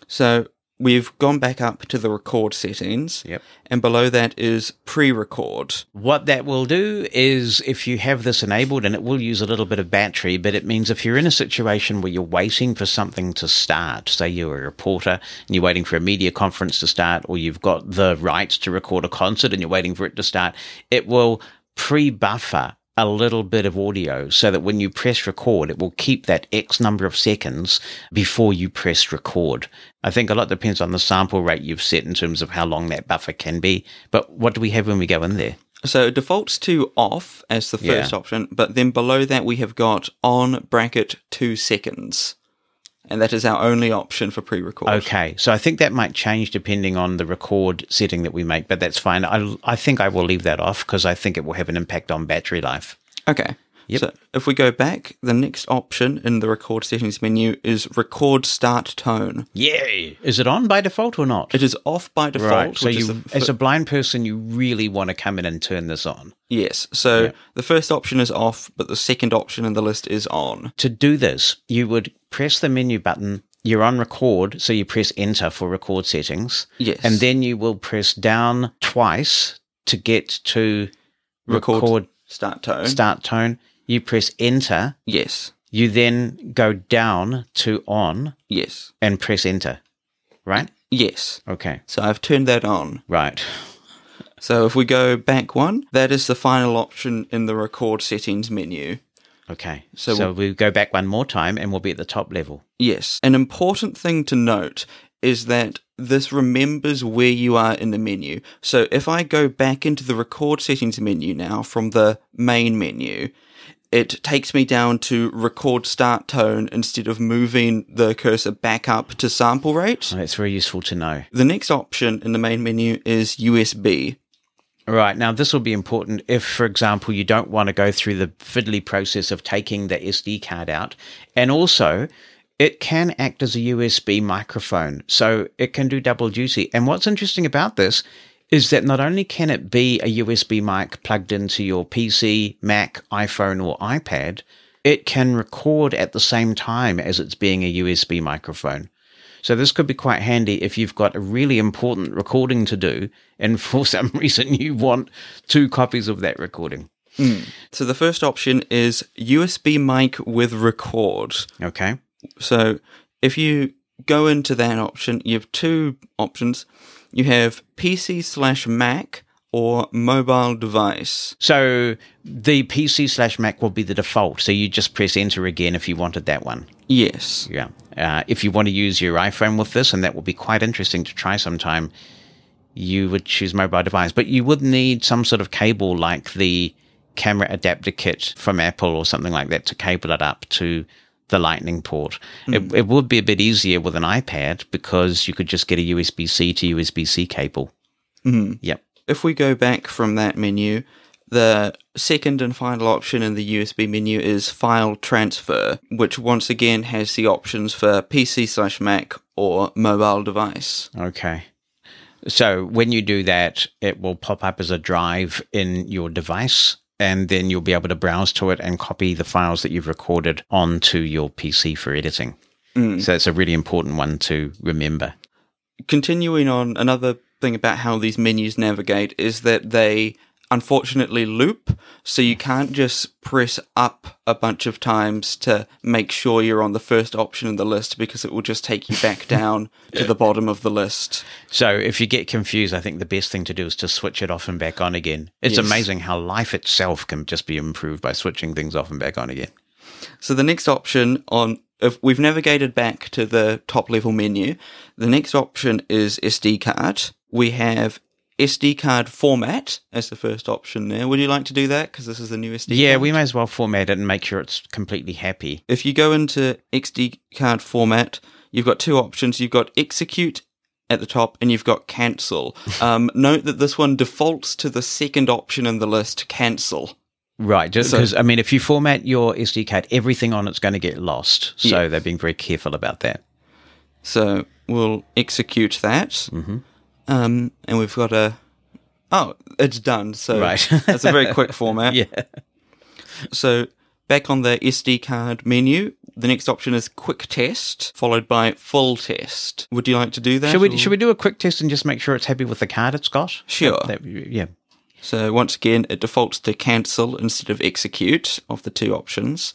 So we've gone back up to the record settings, yep, and below that is pre-record. What that will do is if you have this enabled, and it will use a little bit of battery, but it means if you're in a situation where you're waiting for something to start, say you're a reporter and you're waiting for a media conference to start, or you've got the rights to record a concert and you're waiting for it to start, it will pre-buffer a little bit of audio so that when you press record, it will keep that X number of seconds before you press record. I think a lot depends on the sample rate you've set in terms of how long that buffer can be. But what do we have when we go in there? So it defaults to off as the first option, but then below that we have got on bracket 2 seconds. And that is our only option for pre-record. Okay, so I think that might change depending on the record setting that we make, but that's fine. I think I will leave that off because I think it will have an impact on battery life. Okay, yep. So if we go back, the next option in the record settings menu is record start tone. Yay! Is it on by default or not? It is off by default. Right, so as a blind person, you really want to come in and turn this on. Yes, so the first option is off, but the second option in the list is on. To do this, you would press the menu button, you're on record, so you press enter for record settings. Yes. And then you will press down twice to get to record start tone. You press enter. Yes. You then go down to on. Yes. And press enter, right? Yes. Okay. So I've turned that on. Right. So if we go back one, that is the final option in the record settings menu. Okay, so we'll go back one more time and we'll be at the top level. Yes. An important thing to note is that this remembers where you are in the menu. So if I go back into the record settings menu now from the main menu, it takes me down to record start tone instead of moving the cursor back up to sample rate. Oh, that's very useful to know. The next option in the main menu is USB. Right, now this will be important if, for example, you don't want to go through the fiddly process of taking the SD card out. And also, it can act as a USB microphone, so it can do double duty. And what's interesting about this is that not only can it be a USB mic plugged into your PC, Mac, iPhone, or iPad, it can record at the same time as it's being a USB microphone. So this could be quite handy if you've got a really important recording to do and for some reason you want two copies of that recording. Mm. So the first option is USB mic with record. Okay. So if you go into that option, you have two options. You have PC/Mac or mobile device. So the PC/Mac will be the default. So you just press enter again if you wanted that one. Yes. Yeah. If you want to use your iPhone with this, and that will be quite interesting to try sometime, you would choose mobile device. But you would need some sort of cable like the camera adapter kit from Apple or something like that to cable it up to the Lightning port. Mm. It would be a bit easier with an iPad because you could just get a USB-C to USB-C cable. Mm. Yep. If we go back from that menu, the second and final option in the USB menu is file transfer, which once again has the options for PC/Mac or mobile device. Okay. So when you do that, it will pop up as a drive in your device, and then you'll be able to browse to it and copy the files that you've recorded onto your PC for editing. Mm. So it's a really important one to remember. Continuing on, another thing about how these menus navigate is that they unfortunately loop, so you can't just press up a bunch of times to make sure you're on the first option in the list, because it will just take you back down to the bottom of the list. So if you get confused, I think the best thing to do is to switch it off and back on again. It's amazing how life itself can just be improved by switching things off and back on again. So the next option on, if we've navigated back to the top level menu, the next option is SD card. We have SD card format as the first option there. Would you like to do that? Because this is the new SD card. Yeah, we may as well format it and make sure it's completely happy. If you go into SD card format, you've got two options. You've got execute at the top and you've got cancel. Note that this one defaults to the second option in the list, cancel. Right, just because, so, I mean, if you format your SD card, everything on it's going to get lost. So yeah, they're being very careful about that. So we'll execute that. Mm-hmm. And we've got a... Oh, it's done. So right. That's a very quick format. Yeah. So back on the SD card menu, the next option is quick test, followed by full test. Would you like to do that? Should we do a quick test and just make sure it's happy with the card it's got? Sure. Yeah. So once again, it defaults to cancel instead of execute of the two options.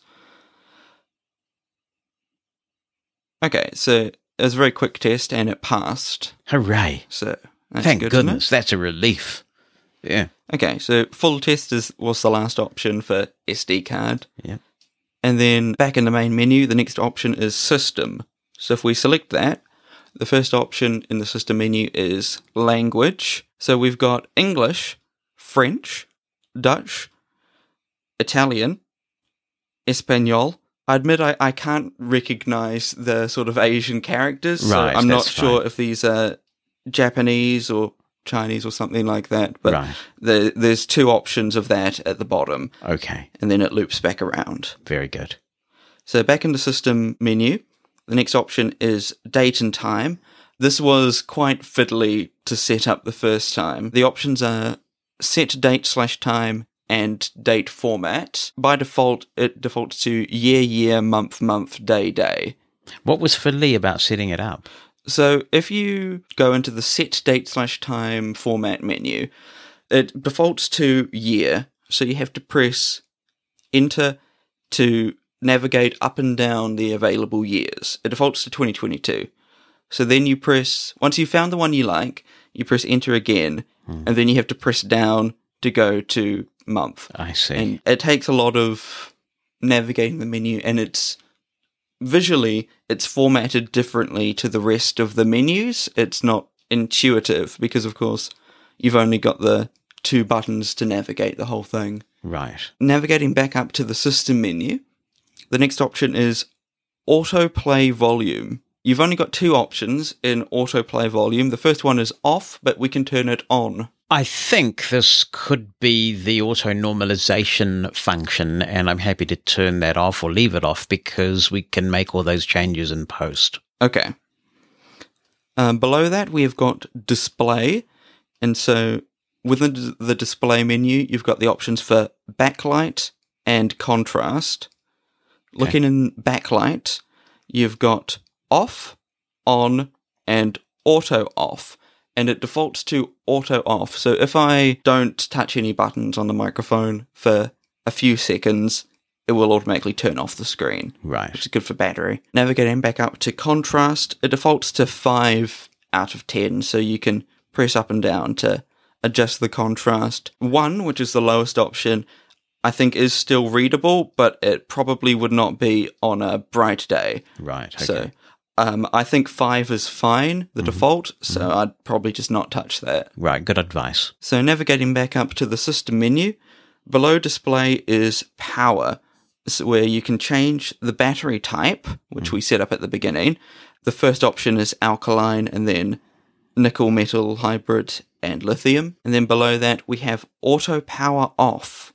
Okay, so... it was a very quick test, and it passed. Hooray. So that's thank good, goodness. That's a relief. Yeah. Okay, so full test was the last option for SD card. Yeah. And then back in the main menu, the next option is system. So if we select that, the first option in the system menu is language. So we've got English, French, Dutch, Italian, Espanol. I admit I can't recognize the sort of Asian characters, so right, I'm not sure if these are Japanese or Chinese or something like that, but right, there's two options of that at the bottom. Okay. And then it loops back around. Very good. So back in the system menu, the next option is date and time. This was quite fiddly to set up the first time. The options are set date/time, and date format. By default, it defaults to year, month, day. What was fiddly about setting it up? So if you go into the set date/time format menu, it defaults to year. So you have to press enter to navigate up and down the available years. It defaults to 2022. So then you press, once you've found the one you like, you press enter again, and then you have to press down to go to month. I see. And it takes a lot of navigating the menu, and it's visually, it's formatted differently to the rest of the menus. It's not intuitive because, of course, you've only got the two buttons to navigate the whole thing. Right. Navigating back up to the system menu, the next option is autoplay volume. You've only got two options in autoplay volume. The first one is off, but we can turn it on. I think this could be the auto-normalization function, and I'm happy to turn that off or leave it off because we can make all those changes in post. Okay. Below that, we have got display, And so within the display menu, you've got the options for backlight and contrast. Okay. Looking in backlight, you've got off, on, and auto off. And it defaults to auto off. So if I don't touch any buttons on the microphone for a few seconds, it will automatically turn off the screen. Right. Which is good for battery. Navigating back up to contrast, it defaults to 5 out of 10. So you can press up and down to adjust the contrast. 1, which is the lowest option, I think is still readable, but it probably would not be on a bright day. Right. Okay. So I think 5 is fine, the default, so I'd probably just not touch that. Right, good advice. So navigating back up to the system menu, below display is power, so where you can change the battery type, which we set up at the beginning. The first option is alkaline, and then nickel metal hybrid and lithium. And then below that, we have auto power off.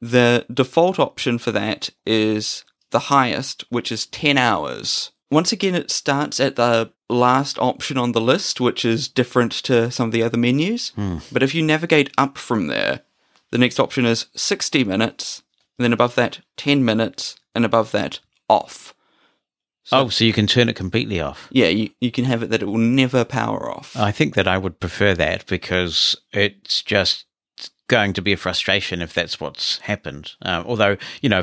The default option for that is the highest, which is 10 hours. Once again, it starts at the last option on the list, which is different to some of the other menus. But if you navigate up from there, the next option is 60 minutes, and then above that, 10 minutes, and above that, off. So, so you can turn it completely off. Yeah, you can have it that it will never power off. I think that I would prefer that because it's just going to be a frustration if that's what's happened. Although, you know,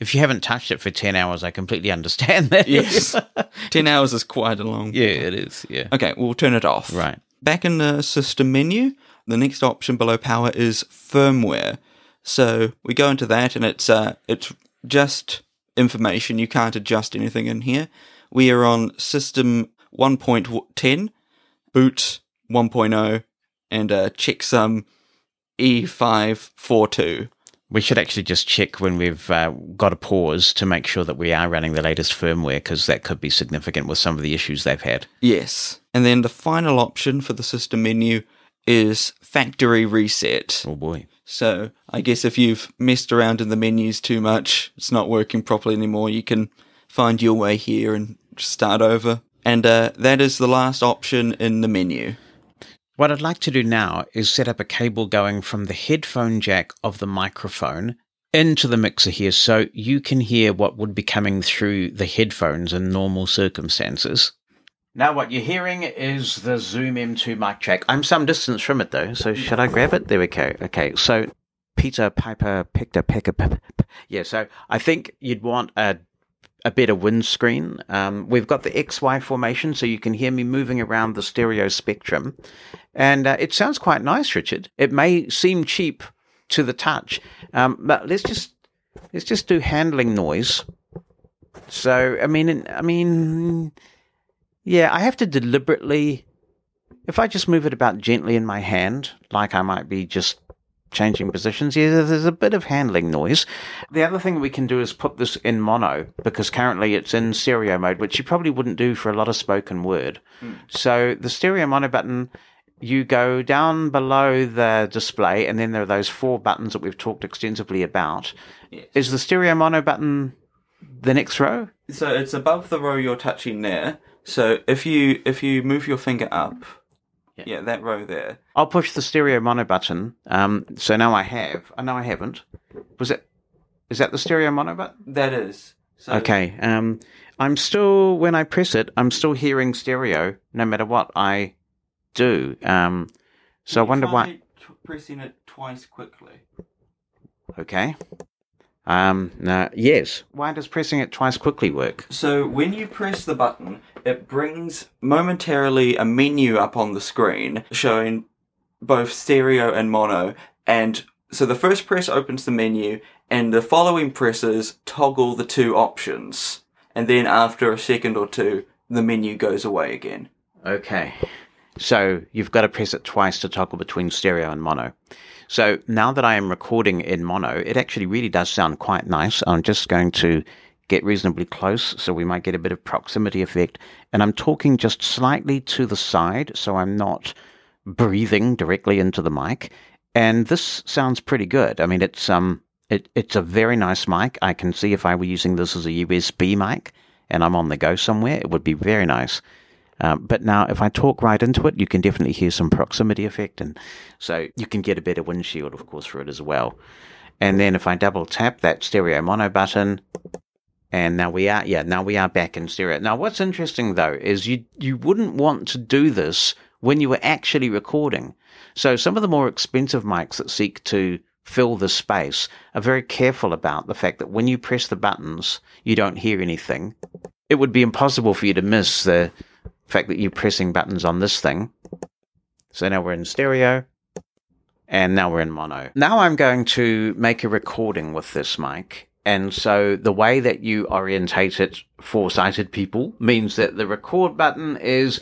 if you haven't touched it for 10 hours, I completely understand that. Yes. 10 hours is quite a long time. Yeah, it is. Yeah. Okay, we'll turn it off. Right. Back in the system menu, the next option below power is firmware. So we go into that, and it's just information. You can't adjust anything in here. We are on system 1.10, boot 1.0, and checksum E542. We should actually just check when we've got a pause to make sure that we are running the latest firmware, because that could be significant with some of the issues they've had. Yes. And then the final option for the system menu is factory reset. Oh, boy. So I guess if you've messed around in the menus too much, it's not working properly anymore, you can find your way here and start over. And that is the last option in the menu. What I'd like to do now is set up a cable going from the headphone jack of the microphone into the mixer here, so you can hear what would be coming through the headphones in normal circumstances. Now what you're hearing is the Zoom M2 MicTrak. I'm some distance from it though, so should I grab it? There we go. Okay, so Peter Piper yeah, so I think you'd want a better windscreen. We've got the XY formation, so you can hear me moving around the stereo spectrum. And it sounds quite nice, Richard. It may seem cheap to the touch, but let's just do handling noise. So, I mean, yeah, I have to deliberately, if I just move it about gently in my hand, like I might be just changing positions, yeah, there's a bit of handling noise. The other thing we can do is put this in mono, because currently it's in stereo mode, which you probably wouldn't do for a lot of spoken word. So the stereo mono button, you go down below the display, and then there are those 4 buttons that we've talked extensively about. Yes. Is the stereo mono button the next row? So it's above the row you're touching there. So if you move your finger up, yeah, that row there. I'll push the stereo mono button. So now I have. I know I haven't. Is that the stereo mono button? That is. So okay. I'm still, when I press it, I'm still hearing stereo no matter what I do. So I wonder why. Pressing it twice quickly. Okay. No, yes. Why does pressing it twice quickly work? So when you press the button, it brings momentarily a menu up on the screen showing both stereo and mono. And so the first press opens the menu, and the following presses toggle the 2 options. And then after a second or 2, the menu goes away again. Okay. So you've got to press it twice to toggle between stereo and mono. So now that I am recording in mono, it actually really does sound quite nice. I'm just going to get reasonably close, so we might get a bit of proximity effect. And I'm talking just slightly to the side, so I'm not breathing directly into the mic. And this sounds pretty good. I mean, it's a very nice mic. I can see if I were using this as a USB mic and I'm on the go somewhere, it would be very nice. But now if I talk right into it, you can definitely hear some proximity effect, and so you can get a better windshield, of course, for it as well. And then if I double tap that stereo mono button, and now we are back in stereo. Now what's interesting though is you wouldn't want to do this when you were actually recording. So some of the more expensive mics that seek to fill the space are very careful about the fact that when you press the buttons, you don't hear anything. It would be impossible for you to miss the fact that you're pressing buttons on this thing. So now we're in stereo, and now we're in mono. Now I'm going to make a recording with this mic. And so the way that you orientate it for sighted people means that the record button is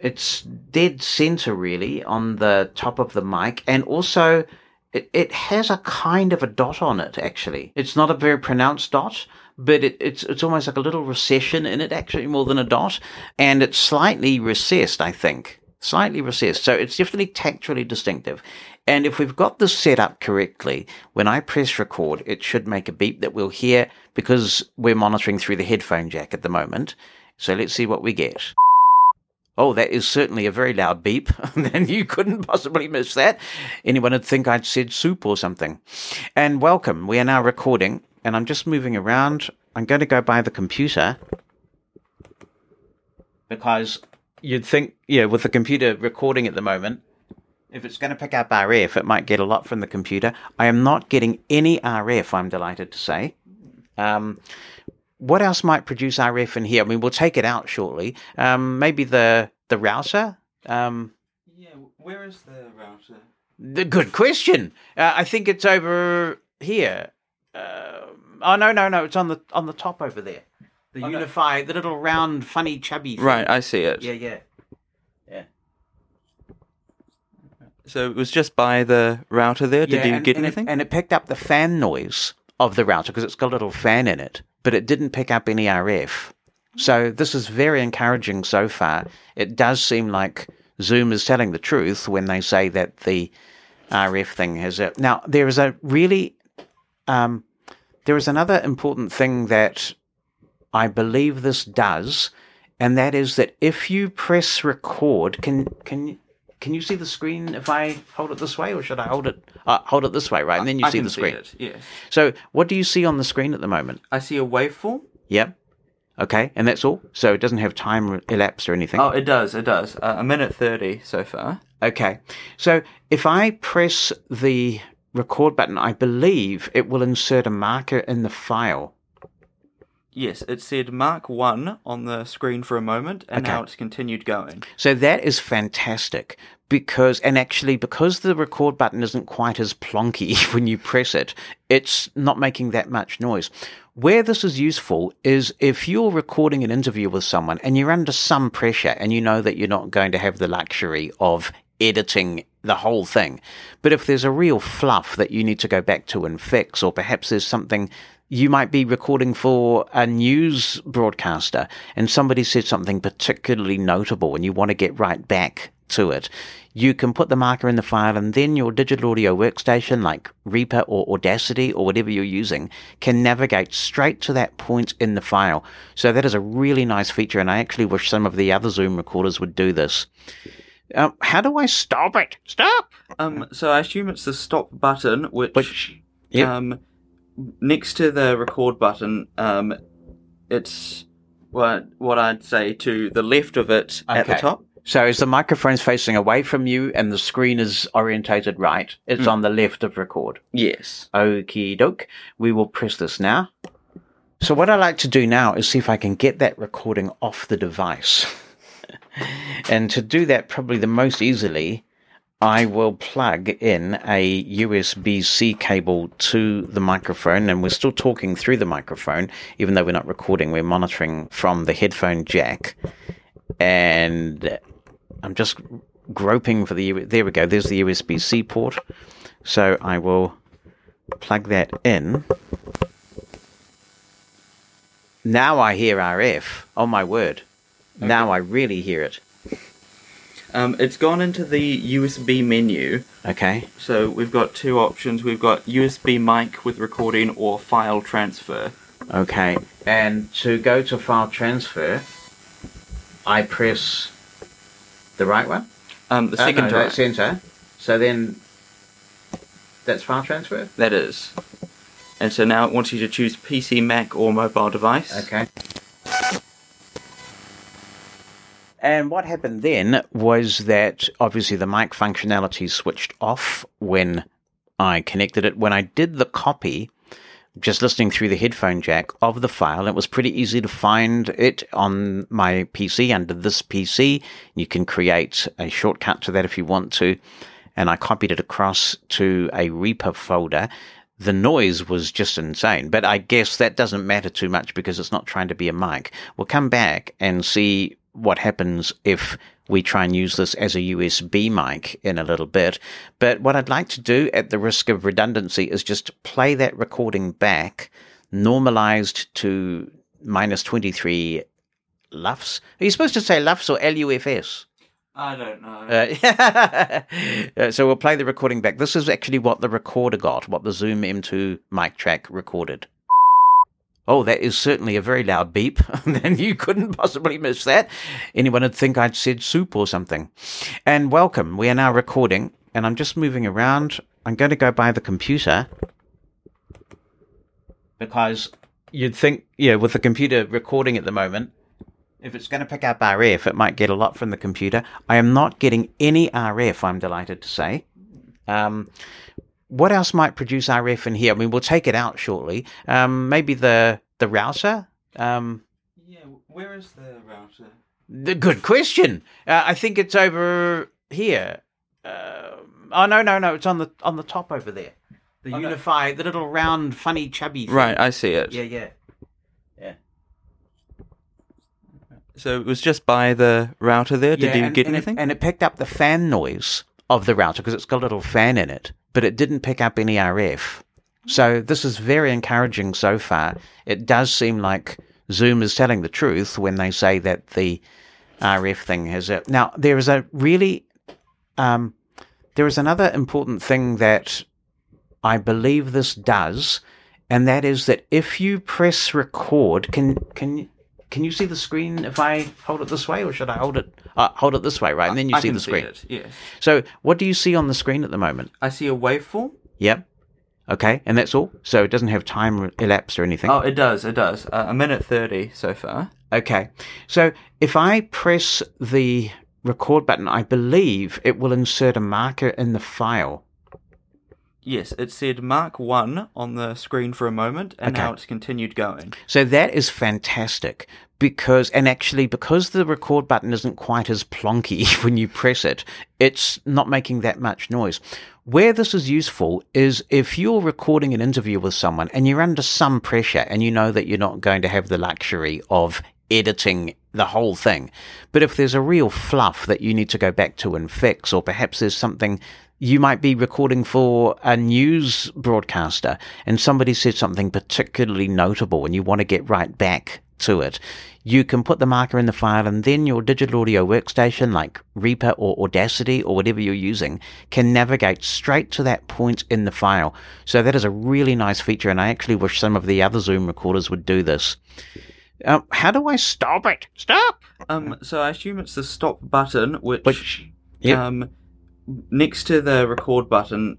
it's dead center really on the top of the mic, and also it has a kind of a dot on it actually. It's not a very pronounced dot, but it's almost like a little recession in it actually, more than a dot, and it's slightly recessed, I think. Slightly recessed. So it's definitely tactually distinctive. And if we've got this set up correctly, when I press record, it should make a beep that we'll hear because we're monitoring through the headphone jack at the moment. So let's see what we get. Oh, that is certainly a very loud beep. And you couldn't possibly miss that. Anyone would think I'd said soup or something. And welcome. We are now recording. And I'm just moving around. I'm going to go by the computer. Because you'd think, with the computer recording at the moment, if it's going to pick up RF, it might get a lot from the computer. I am not getting any RF, I'm delighted to say. What else might produce RF in here? I mean, we'll take it out shortly. Maybe the router? Where is the router? Good question. I think it's over here. No, it's on the top over there. The Unify, no. The little round, funny, chubby thing. Right, I see it. Yeah. So it was just by the router there? Did you get anything? And it picked up the fan noise of the router because it's got a little fan in it, but it didn't pick up any RF. So this is very encouraging so far. It does seem like Zoom is telling the truth when they say that the RF thing has it. Now, there is a really... there is another important thing that I believe this does, and that is that if you press record... Can you see the screen if I hold it this way, or should I hold it this way, right? And then you see the screen. Yes. So what do you see on the screen at the moment? I see a waveform. Yep. Okay, and that's all? So it doesn't have time elapsed or anything? Oh, it does. A minute 30 so far. Okay. So if I press the record button, I believe it will insert a marker in the file. Yes, it said mark 1 on the screen for a moment, and now it's continued going. So that is fantastic, because the record button isn't quite as plonky when you press it, it's not making that much noise. Where this is useful is if you're recording an interview with someone and you're under some pressure and you know that you're not going to have the luxury of editing the whole thing. But if there's a real fluff that you need to go back to and fix, or perhaps there's something... You might be recording for a news broadcaster and somebody said something particularly notable and you want to get right back to it. You can put the marker in the file, and then your digital audio workstation like Reaper or Audacity or whatever you're using can navigate straight to that point in the file. So that is a really nice feature, and I actually wish some of the other Zoom recorders would do this. How do I stop it? Stop! So I assume it's the stop button, which yep. Next to the record button, it's what I'd say to the left of it at the top. So as the microphone's facing away from you and the screen is orientated right, it's on the left of record. Yes. Okie doke. We will press this now. So what I like to do now is see if I can get that recording off the device. And to do that probably the most easily... I will plug in a USB-C cable to the microphone, and we're still talking through the microphone, even though we're not recording, we're monitoring from the headphone jack. And I'm just groping for there we go, there's the USB-C port. So I will plug that in. Now I hear RF, oh my word. Okay. Now I really hear it. It's gone into the USB menu. Okay. So we've got two options. We've got USB mic with recording or file transfer. Okay. And to go to file transfer, I press the right one. The second time. Center. So then that's file transfer? That is. And so now it wants you to choose PC, Mac, or mobile device. Okay. And what happened then was that obviously the mic functionality switched off when I connected it. When I did the copy, just listening through the headphone jack of the file, it was pretty easy to find it on my PC under this PC. You can create a shortcut to that if you want to. And I copied it across to a Reaper folder. The noise was just insane, but I guess that doesn't matter too much because it's not trying to be a mic. We'll come back and see what happens if we try and use this as a USB mic in a little bit. But what I'd like to do at the risk of redundancy is just play that recording back, normalized to -23 LUFS. Are you supposed to say LUFS or LUFS? I don't know. So we'll play the recording back. This is actually what the recorder got, what the Zoom M2 MicTrak recorded. Oh, that is certainly a very loud beep. And you couldn't possibly miss that. Anyone would think I'd said soup or something. And welcome. We are now recording. And I'm just moving around. I'm going to go by the computer. Because you'd think, yeah, with the computer recording at the moment, if it's going to pick up RF, it might get a lot from the computer. I am not getting any RF, I'm delighted to say. What else might produce RF in here? I mean, we'll take it out shortly. Maybe the router? Yeah, where is the router? Good question. I think it's over here. No, it's on the top over there. The Unify, no. The little round, funny, chubby thing. Right, I see it. Yeah. So it was just by the router there? Did you get anything? It picked up the fan noise of the router because it's got a little fan in it, but it didn't pick up any RF. So this is very encouraging so far. It does seem like Zoom is telling the truth when they say that the RF thing has it. Now, there is a really... there is another important thing that I believe this does, and that is that if you press record... Can you see the screen if I hold it this way, or should I hold it this way, right? And then you see the screen. Yes. So what do you see on the screen at the moment? I see a waveform. Yep. Okay, and that's all? So it doesn't have time elapsed or anything? Oh, it does. 1:30 so far. Okay. So if I press the record button, I believe it will insert a marker in the file. Yes, it said mark 1 on the screen for a moment, and now it's continued going. So that is fantastic, because the record button isn't quite as plonky when you press it, it's not making that much noise. Where this is useful is if you're recording an interview with someone and you're under some pressure and you know that you're not going to have the luxury of editing the whole thing. But if there's a real fluff that you need to go back to and fix, or perhaps there's something... You might be recording for a news broadcaster and somebody said something particularly notable and you want to get right back to it. You can put the marker in the file and then your digital audio workstation like Reaper or Audacity or whatever you're using can navigate straight to that point in the file. So that is a really nice feature, and I actually wish some of the other Zoom recorders would do this. How do I stop it? Stop! So I assume it's the stop button, which yep. Next to the record button,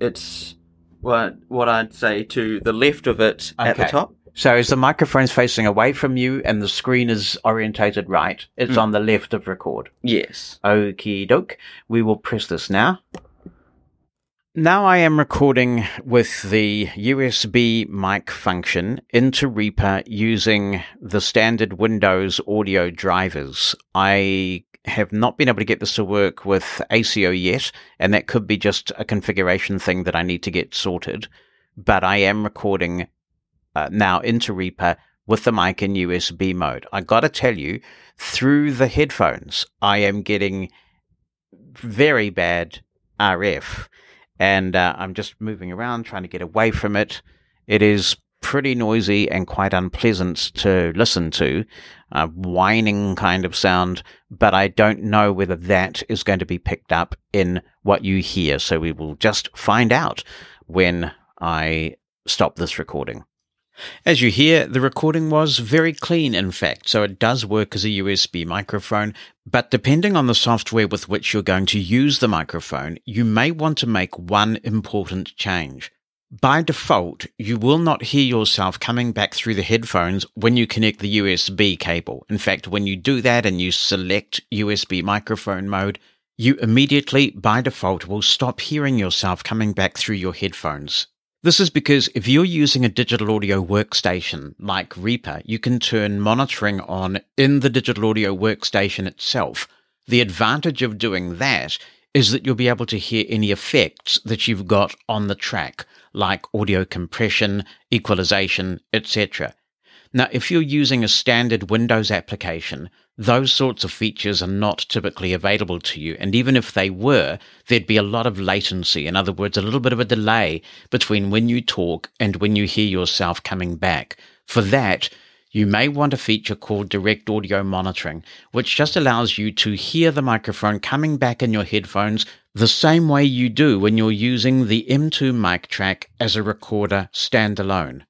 it's what I'd say to the left of it at the top. So as the microphone's facing away from you and the screen is orientated right, it's on the left of record. Yes. Okie doke. We will press this now. Now I am recording with the USB mic function into Reaper using the standard Windows audio drivers. I have not been able to get this to work with ACO yet, and that could be just a configuration thing that I need to get sorted. But I am recording now into Reaper with the mic in USB mode. I got to tell you, through the headphones, I am getting very bad RF, and I'm just moving around trying to get away from it. It is pretty noisy and quite unpleasant to listen to, a whining kind of sound, but I don't know whether that is going to be picked up in what you hear, so we will just find out when I stop this recording. As you hear, the recording was very clean, in fact, so it does work as a USB microphone, but depending on the software with which you're going to use the microphone, you may want to make one important change. By default, you will not hear yourself coming back through the headphones when you connect the USB cable. In fact, when you do that and you select USB microphone mode, you immediately, by default, will stop hearing yourself coming back through your headphones. This is because if you're using a digital audio workstation like Reaper, you can turn monitoring on in the digital audio workstation itself. The advantage of doing that is that you'll be able to hear any effects that you've got on the track, like audio compression, equalization, etc. Now, if you're using a standard Windows application, those sorts of features are not typically available to you. And even if they were, there'd be a lot of latency. In other words, a little bit of a delay between when you talk and when you hear yourself coming back. For that, you may want a feature called direct audio monitoring, which just allows you to hear the microphone coming back in your headphones the same way you do when you're using the M2 MicTrak as a recorder standalone.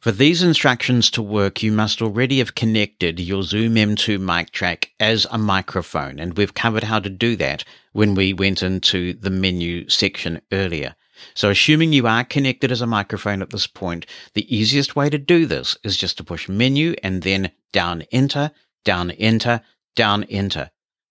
For these instructions to work, you must already have connected your Zoom M2 MicTrak as a microphone, and we've covered how to do that when we went into the menu section earlier. So assuming you are connected as a microphone at this point, the easiest way to do this is just to push menu and then down enter, down enter, down enter.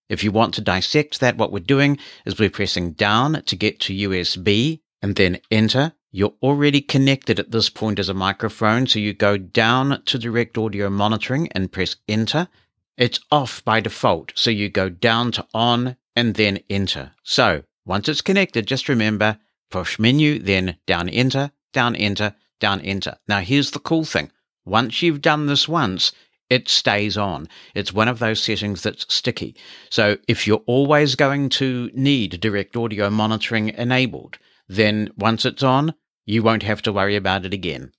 If you want to dissect that, what we're doing is we're pressing down to get to USB and then enter. You're already connected at this point as a microphone, so you go down to direct audio monitoring and press enter. It's off by default, so you go down to on and then enter. So once it's connected, just remember, push menu, then down enter, down enter, down enter. Now here's the cool thing. Once you've done this once, it stays on. It's one of those settings that's sticky. So if you're always going to need direct audio monitoring enabled, then once it's on, you won't have to worry about it again.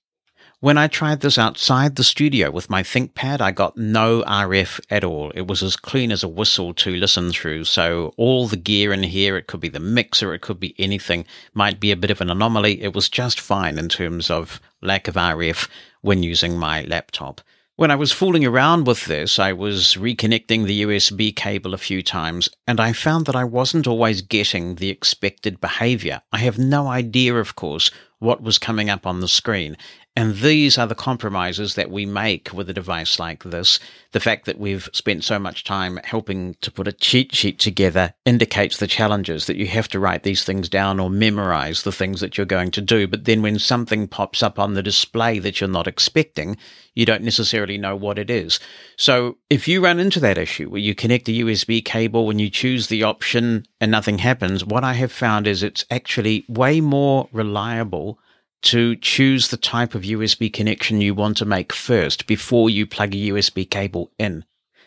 When I tried this outside the studio with my ThinkPad, I got no RF at all. It was as clean as a whistle to listen through. So all the gear in here, it could be the mixer, it could be anything, might be a bit of an anomaly. It was just fine in terms of lack of RF when using my laptop. When I was fooling around with this, I was reconnecting the USB cable a few times, and I found that I wasn't always getting the expected behavior. I have no idea, of course, what was coming up on the screen. And these are the compromises that we make with a device like this. The fact that we've spent so much time helping to put a cheat sheet together indicates the challenges that you have to write these things down or memorize the things that you're going to do. But then when something pops up on the display that you're not expecting, you don't necessarily know what it is. So if you run into that issue where you connect a USB cable when you choose the option and nothing happens, what I have found is it's actually way more reliable to choose the type of USB connection you want to make first before you plug a USB cable in.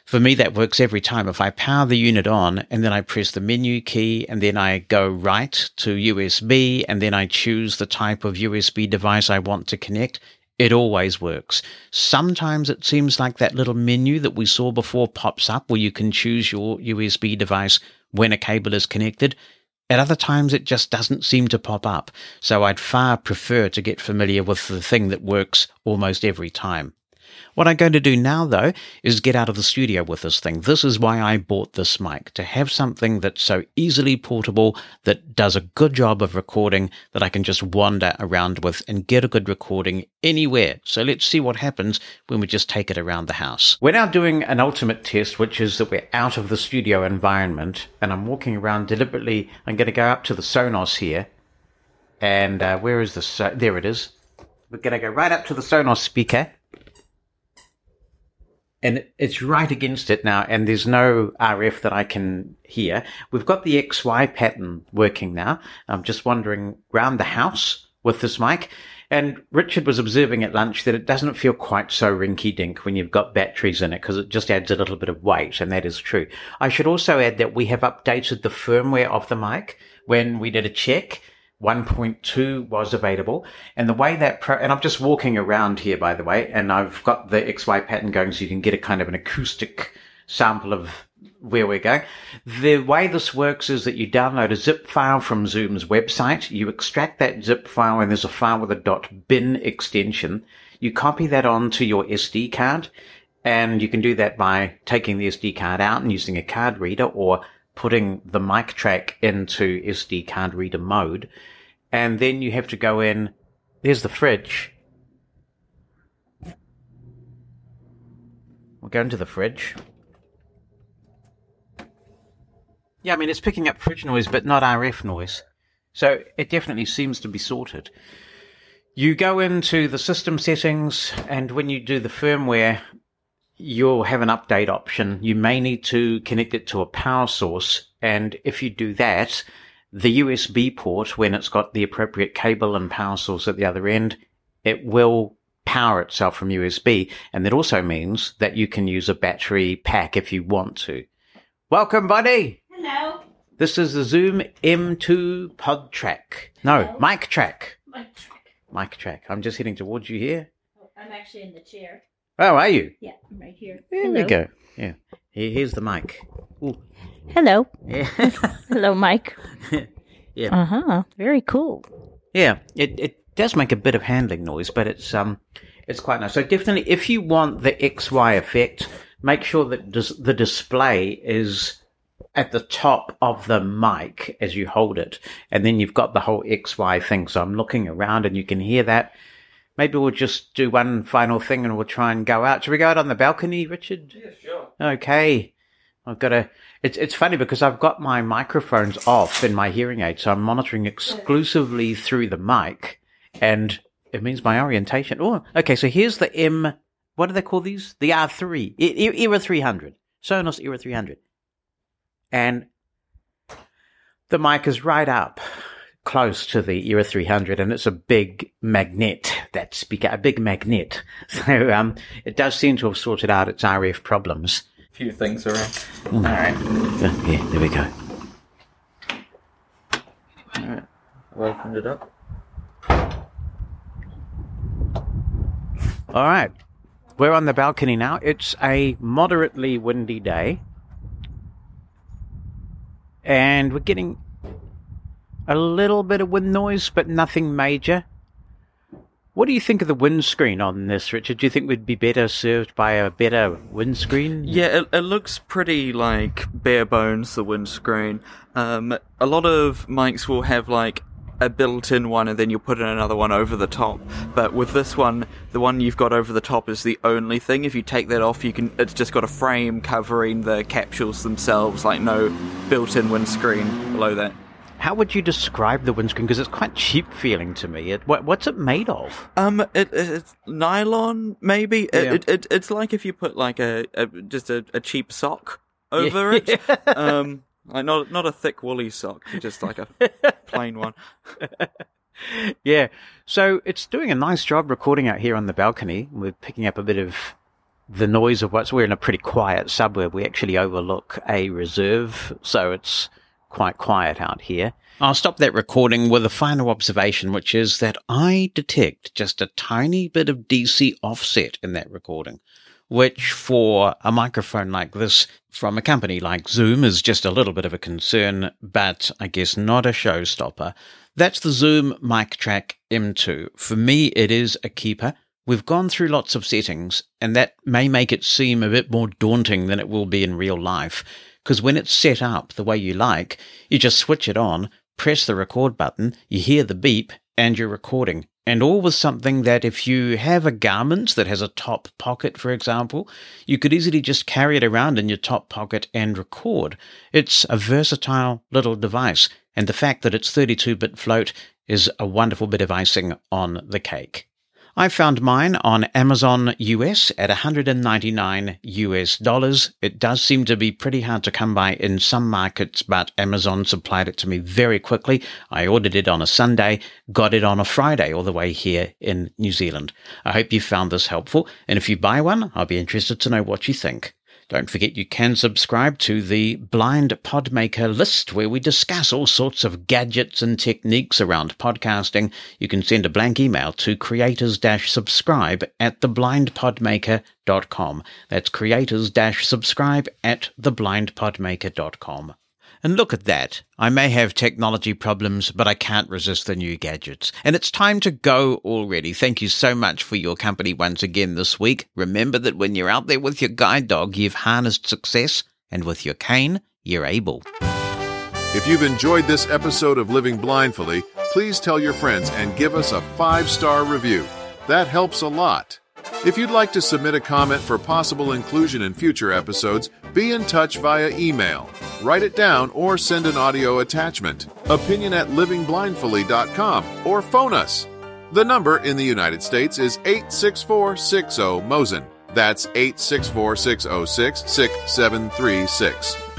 For me, that works every time. If I power the unit on and then I press the menu key and then I go right to USB and then I choose the type of USB device I want to connect, it always works. Sometimes it seems like that little menu that we saw before pops up where you can choose your USB device when a cable is connected. At other times, it just doesn't seem to pop up, so I'd far prefer to get familiar with the thing that works almost every time. What I'm going to do now, though, is get out of the studio with this thing. This is why I bought this mic, to have something that's so easily portable, that does a good job of recording, that I can just wander around with and get a good recording anywhere. So let's see what happens when we just take it around the house. We're now doing an ultimate test, which is that we're out of the studio environment, and I'm walking around deliberately. I'm going to go up to the Sonos here, and where is this? There it is. We're going to go right up to the Sonos speaker. And it's right against it now, and there's no RF that I can hear. We've got the XY pattern working now. I'm just wandering round the house with this mic. And Richard was observing at lunch that it doesn't feel quite so rinky-dink when you've got batteries in it, because it just adds a little bit of weight, and that is true. I should also add that we have updated the firmware of the mic. When we did a check, 1.2 was available, and the way that and I'm just walking around here, by the way, and I've got the XY pattern going so you can get a kind of an acoustic sample of where we're going. The way this works is that you download a zip file from Zoom's website, you extract that zip file, and there's a file with a .bin extension. You copy that onto your SD card, and you can do that by taking the SD card out and using a card reader, or putting the MicTrak into SD card reader mode. And then you have to go in. There's the fridge. We'll go into the fridge. Yeah, I mean, it's picking up fridge noise, but not RF noise. So it definitely seems to be sorted. You go into the system settings, and when you do the firmware, you'll have an update option. You may need to connect it to a power source, and if you do that, the USB port, when it's got the appropriate cable and power source at the other end, it will power itself from USB, and that also means that you can use a battery pack if you want to. Welcome, buddy! Hello. This is the Zoom M2 PodTrak. No, MicTrak. MicTrak. I'm just heading towards you here. I'm actually in the chair. Oh, are you? Yeah, I'm right here. There we go. Yeah. Here's the mic. Ooh. Hello. Yeah. Hello, Mike. Yeah. Uh-huh. Very cool. Yeah. It does make a bit of handling noise, but it's quite nice. So definitely, if you want the XY effect, make sure that the display is at the top of the mic as you hold it, and then you've got the whole XY thing. So I'm looking around, and you can hear that. Maybe we'll just do one final thing, and we'll try and go out. Should we go out on the balcony, Richard? Yeah, sure. Okay. I've got a. It's funny because I've got my microphones off in my hearing aid, so I'm monitoring exclusively through the mic, and it means my orientation. Oh, okay. So here's the M. What do they call these? The R3 Era 300, Sonos Era 300, and the mic is right up close to the Era 300, and it's a big magnet. That speaker, a big magnet. So it does seem to have sorted out its RF problems. Few things around. All right. Yeah, there we go. All right. I've opened it up. All right. We're on the balcony now. It's a moderately windy day. And we're getting a little bit of wind noise, but nothing major. What do you think of the windscreen on this, Richard? Do you think we'd be better served by a better windscreen? Yeah, it looks pretty, like, bare bones, the windscreen. A lot of mics will have, like, a built-in one, and then you'll put in another one over the top. But with this one, the one you've got over the top is the only thing. If you take that off, it's just got a frame covering the capsules themselves, like no built-in windscreen below that. How would you describe the windscreen? Because it's quite cheap feeling to me. What's it made of? It's nylon, maybe. Yeah. It's like if you put like a cheap sock over it. Like not a thick woolly sock, just like a plain one. Yeah. So it's doing a nice job recording out here on the balcony. We're picking up a bit of the noise of we're in a pretty quiet suburb. We actually overlook a reserve, so it's quite quiet out here. I'll stop that recording with a final observation, which is that I detect just a tiny bit of DC offset in that recording, which for a microphone like this from a company like Zoom is just a little bit of a concern, but I guess not a showstopper. That's the Zoom MicTrak M2. For me, it is a keeper. We've gone through lots of settings, and that may make it seem a bit more daunting than it will be in real life. Because when it's set up the way you like, you just switch it on, press the record button, you hear the beep, and you're recording. And all with something that if you have a garment that has a top pocket, for example, you could easily just carry it around in your top pocket and record. It's a versatile little device, and the fact that it's 32-bit float is a wonderful bit of icing on the cake. I found mine on Amazon US at $199. It does seem to be pretty hard to come by in some markets, but Amazon supplied it to me very quickly. I ordered it on a Sunday, got it on a Friday all the way here in New Zealand. I hope you found this helpful, and if you buy one, I'll be interested to know what you think. Don't forget you can subscribe to the Blind Podmaker list where we discuss all sorts of gadgets and techniques around podcasting. You can send a blank email to creators-subscribe@theblindpodmaker.com. That's creators-subscribe@theblindpodmaker.com. And look at that. I may have technology problems, but I can't resist the new gadgets. And it's time to go already. Thank you so much for your company once again this week. Remember that when you're out there with your guide dog, you've harnessed success, and with your cane, you're able. If you've enjoyed this episode of Living Blindfully, please tell your friends and give us a 5-star review. That helps a lot. If you'd like to submit a comment for possible inclusion in future episodes, be in touch via email. Write it down or send an audio attachment. opinion@livingblindfully.com or phone us. The number in the United States is 864-60-MOSEN. That's 864-606-6736.